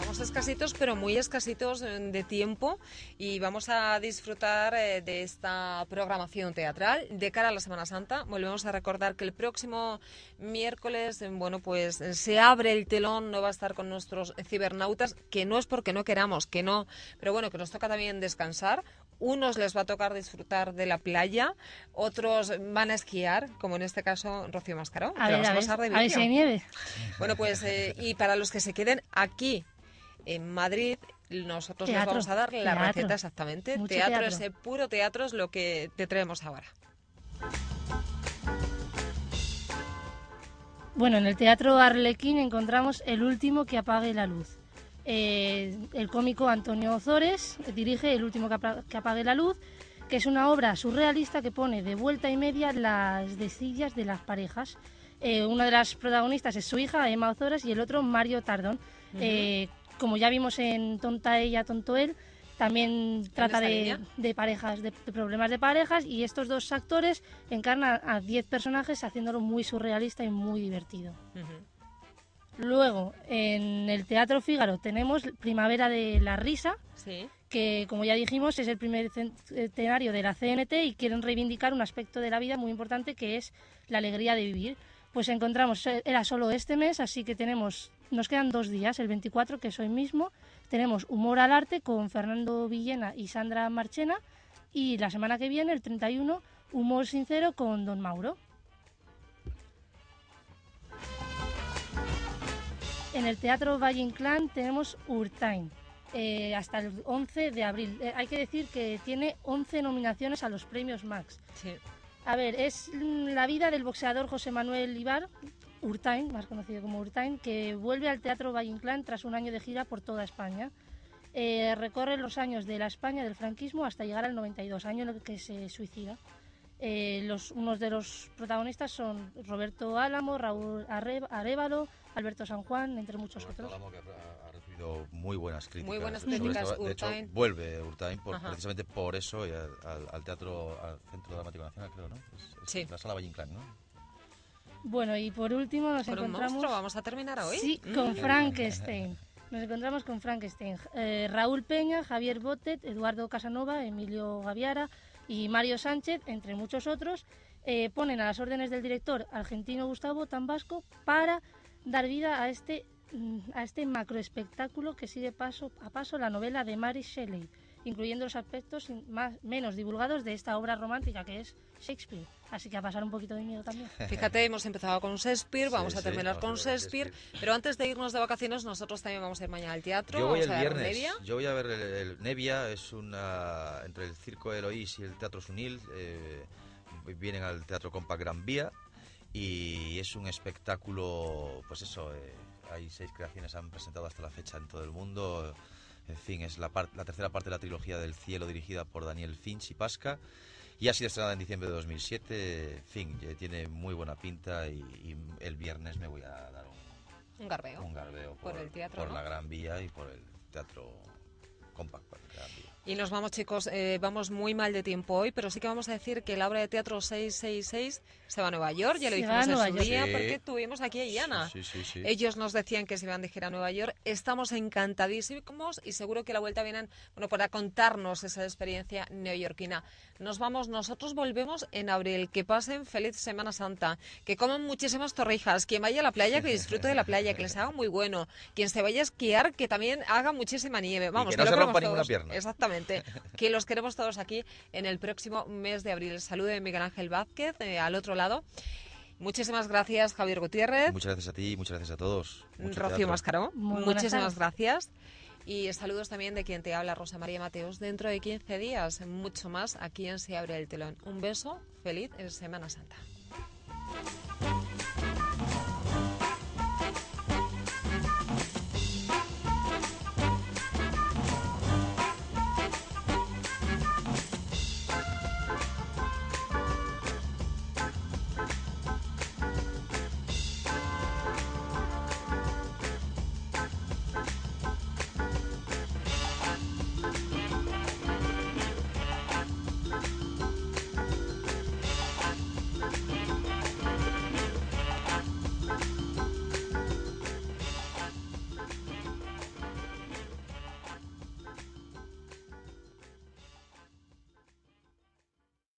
Vamos escasitos, pero muy escasitos de tiempo, y vamos a disfrutar de esta programación teatral de cara a la Semana Santa. Volvemos a recordar que el próximo miércoles, bueno, pues se abre el telón, no va a estar con nuestros cibernautas, que no es porque no queramos, que no, pero bueno, que nos toca también descansar. Unos les va a tocar disfrutar de la playa, otros van a esquiar, como en este caso Rocío Mascaró. A ver, a ver, a ver si hay nieve. Bueno, pues, eh, y para los que se queden aquí en Madrid, nosotros teatro, les vamos a dar la teatro. receta exactamente. Mucho teatro, teatro. Ese puro teatro es lo que te traemos ahora. Bueno, en el Teatro Arlequín encontramos El último que apague la luz. Eh, el cómico Antonio Ozores dirige El último que, ap- que apague la luz, que es una obra surrealista que pone de vuelta y media las deshillas de las parejas. Eh, una de las protagonistas es su hija, Emma Ozores, y el otro, Mario Tardón. Uh-huh. Eh, como ya vimos en Tonta ella, tonto él, también trata de, de parejas, de, de problemas de parejas, y estos dos actores encarnan a diez personajes haciéndolo muy surrealista y muy divertido. Uh-huh. Luego, en el Teatro Fígaro tenemos Primavera de la Risa, sí, que, como ya dijimos, es el primer centenario de la C N T y quieren reivindicar un aspecto de la vida muy importante, que es la alegría de vivir. Pues encontramos, era solo este mes, así que tenemos, nos quedan dos días, el veinticuatro, que es hoy mismo, tenemos Humor al Arte con Fernando Villena y Sandra Marchena, y la semana que viene, el treinta y uno, Humor Sincero con Don Mauro. En el Teatro Valle Inclán tenemos Urtain, eh, hasta el once de abril. Eh, hay que decir que tiene once nominaciones a los premios Max. Sí. A ver, es la vida del boxeador José Manuel Ibar, Urtain, más conocido como Urtain, que vuelve al Teatro Valle Inclán tras un año de gira por toda España. Eh, recorre los años de la España del franquismo hasta llegar al noventa y dos, año en el que se suicida. Eh, los, unos de los protagonistas son Roberto Álamo, Raúl Arévalo, Alberto San Juan, entre muchos Roberto otros. Álamo, que ha, ha recibido muy buenas críticas. Muy buenas críticas. Sobre esto. De hecho, vuelve Urtain por, precisamente por eso y al, al, al Teatro, al Centro Dramático Nacional, creo, ¿no? Es, es sí. La Sala Valle Inclán, ¿no? Bueno, y por último nos ¿Por encontramos... un monstruo? ¿Vamos a terminar hoy? Sí, mm. con Frankenstein. Nos encontramos con Frankenstein. Eh, Raúl Peña, Javier Botet, Eduardo Casanova, Emilio Gaviara y Mario Sánchez, entre muchos otros, eh, ponen a las órdenes del director argentino Gustavo Tambasco para dar vida a este, a este macroespectáculo que sigue paso a paso la novela de Mary Shelley, incluyendo los aspectos más, menos divulgados de esta obra romántica que es Shakespeare. Así que a pasar un poquito de miedo también. Fíjate, hemos empezado con Shakespeare, vamos sí, a terminar sí, con Shakespeare, Shakespeare, pero antes de irnos de vacaciones nosotros también vamos a ir mañana al teatro. Yo voy vamos el a viernes, Nevia. Yo voy a ver el, el Nevia, es una entre el Circo Eloís y el Teatro Sunil, eh, vienen al Teatro Compact Gran Vía y es un espectáculo, pues eso, eh, hay seis creaciones han presentado hasta la fecha en todo el mundo. En fin, es la, par- la tercera parte de la trilogía del cielo dirigida por Daniel Finch y Pasca. Y ha sido estrenada en diciembre de dos mil siete. En fin, tiene muy buena pinta y, y el viernes me voy a dar un, un garbeo, un garbeo por, por, el teatro, por ¿no? la Gran Vía y por el Teatro compacto. Y nos vamos, chicos, eh, vamos muy mal de tiempo hoy, pero sí que vamos a decir que la obra de teatro seis seis seis se va a Nueva York, ya lo dijimos en su día, sí, porque tuvimos aquí a Iana. Sí, sí, sí, sí. Ellos nos decían que se iban de gira a Nueva York, estamos encantadísimos y seguro que a la vuelta vienen, bueno, para contarnos esa experiencia neoyorquina. Nos vamos, nosotros volvemos en abril, que pasen feliz Semana Santa, que coman muchísimas torrijas, quien vaya a la playa, que disfrute de la playa, que les haga muy bueno, quien se vaya a esquiar, que también haga muchísima nieve. Vamos, y que no se rompa ninguna pierna. Exactamente. Que los queremos todos aquí en el próximo mes de abril. Salude de Miguel Ángel Vázquez, eh, al otro lado. Muchísimas gracias, Javier Gutiérrez. Muchas gracias a ti, muchas gracias a todos. Mucho Rocío teatro. Mascaró, Muy muchísimas gracias. Y saludos también de quien te habla, Rosa María Mateos. Dentro de quince días, mucho más aquí en Se abre el telón. Un beso, feliz Semana Santa.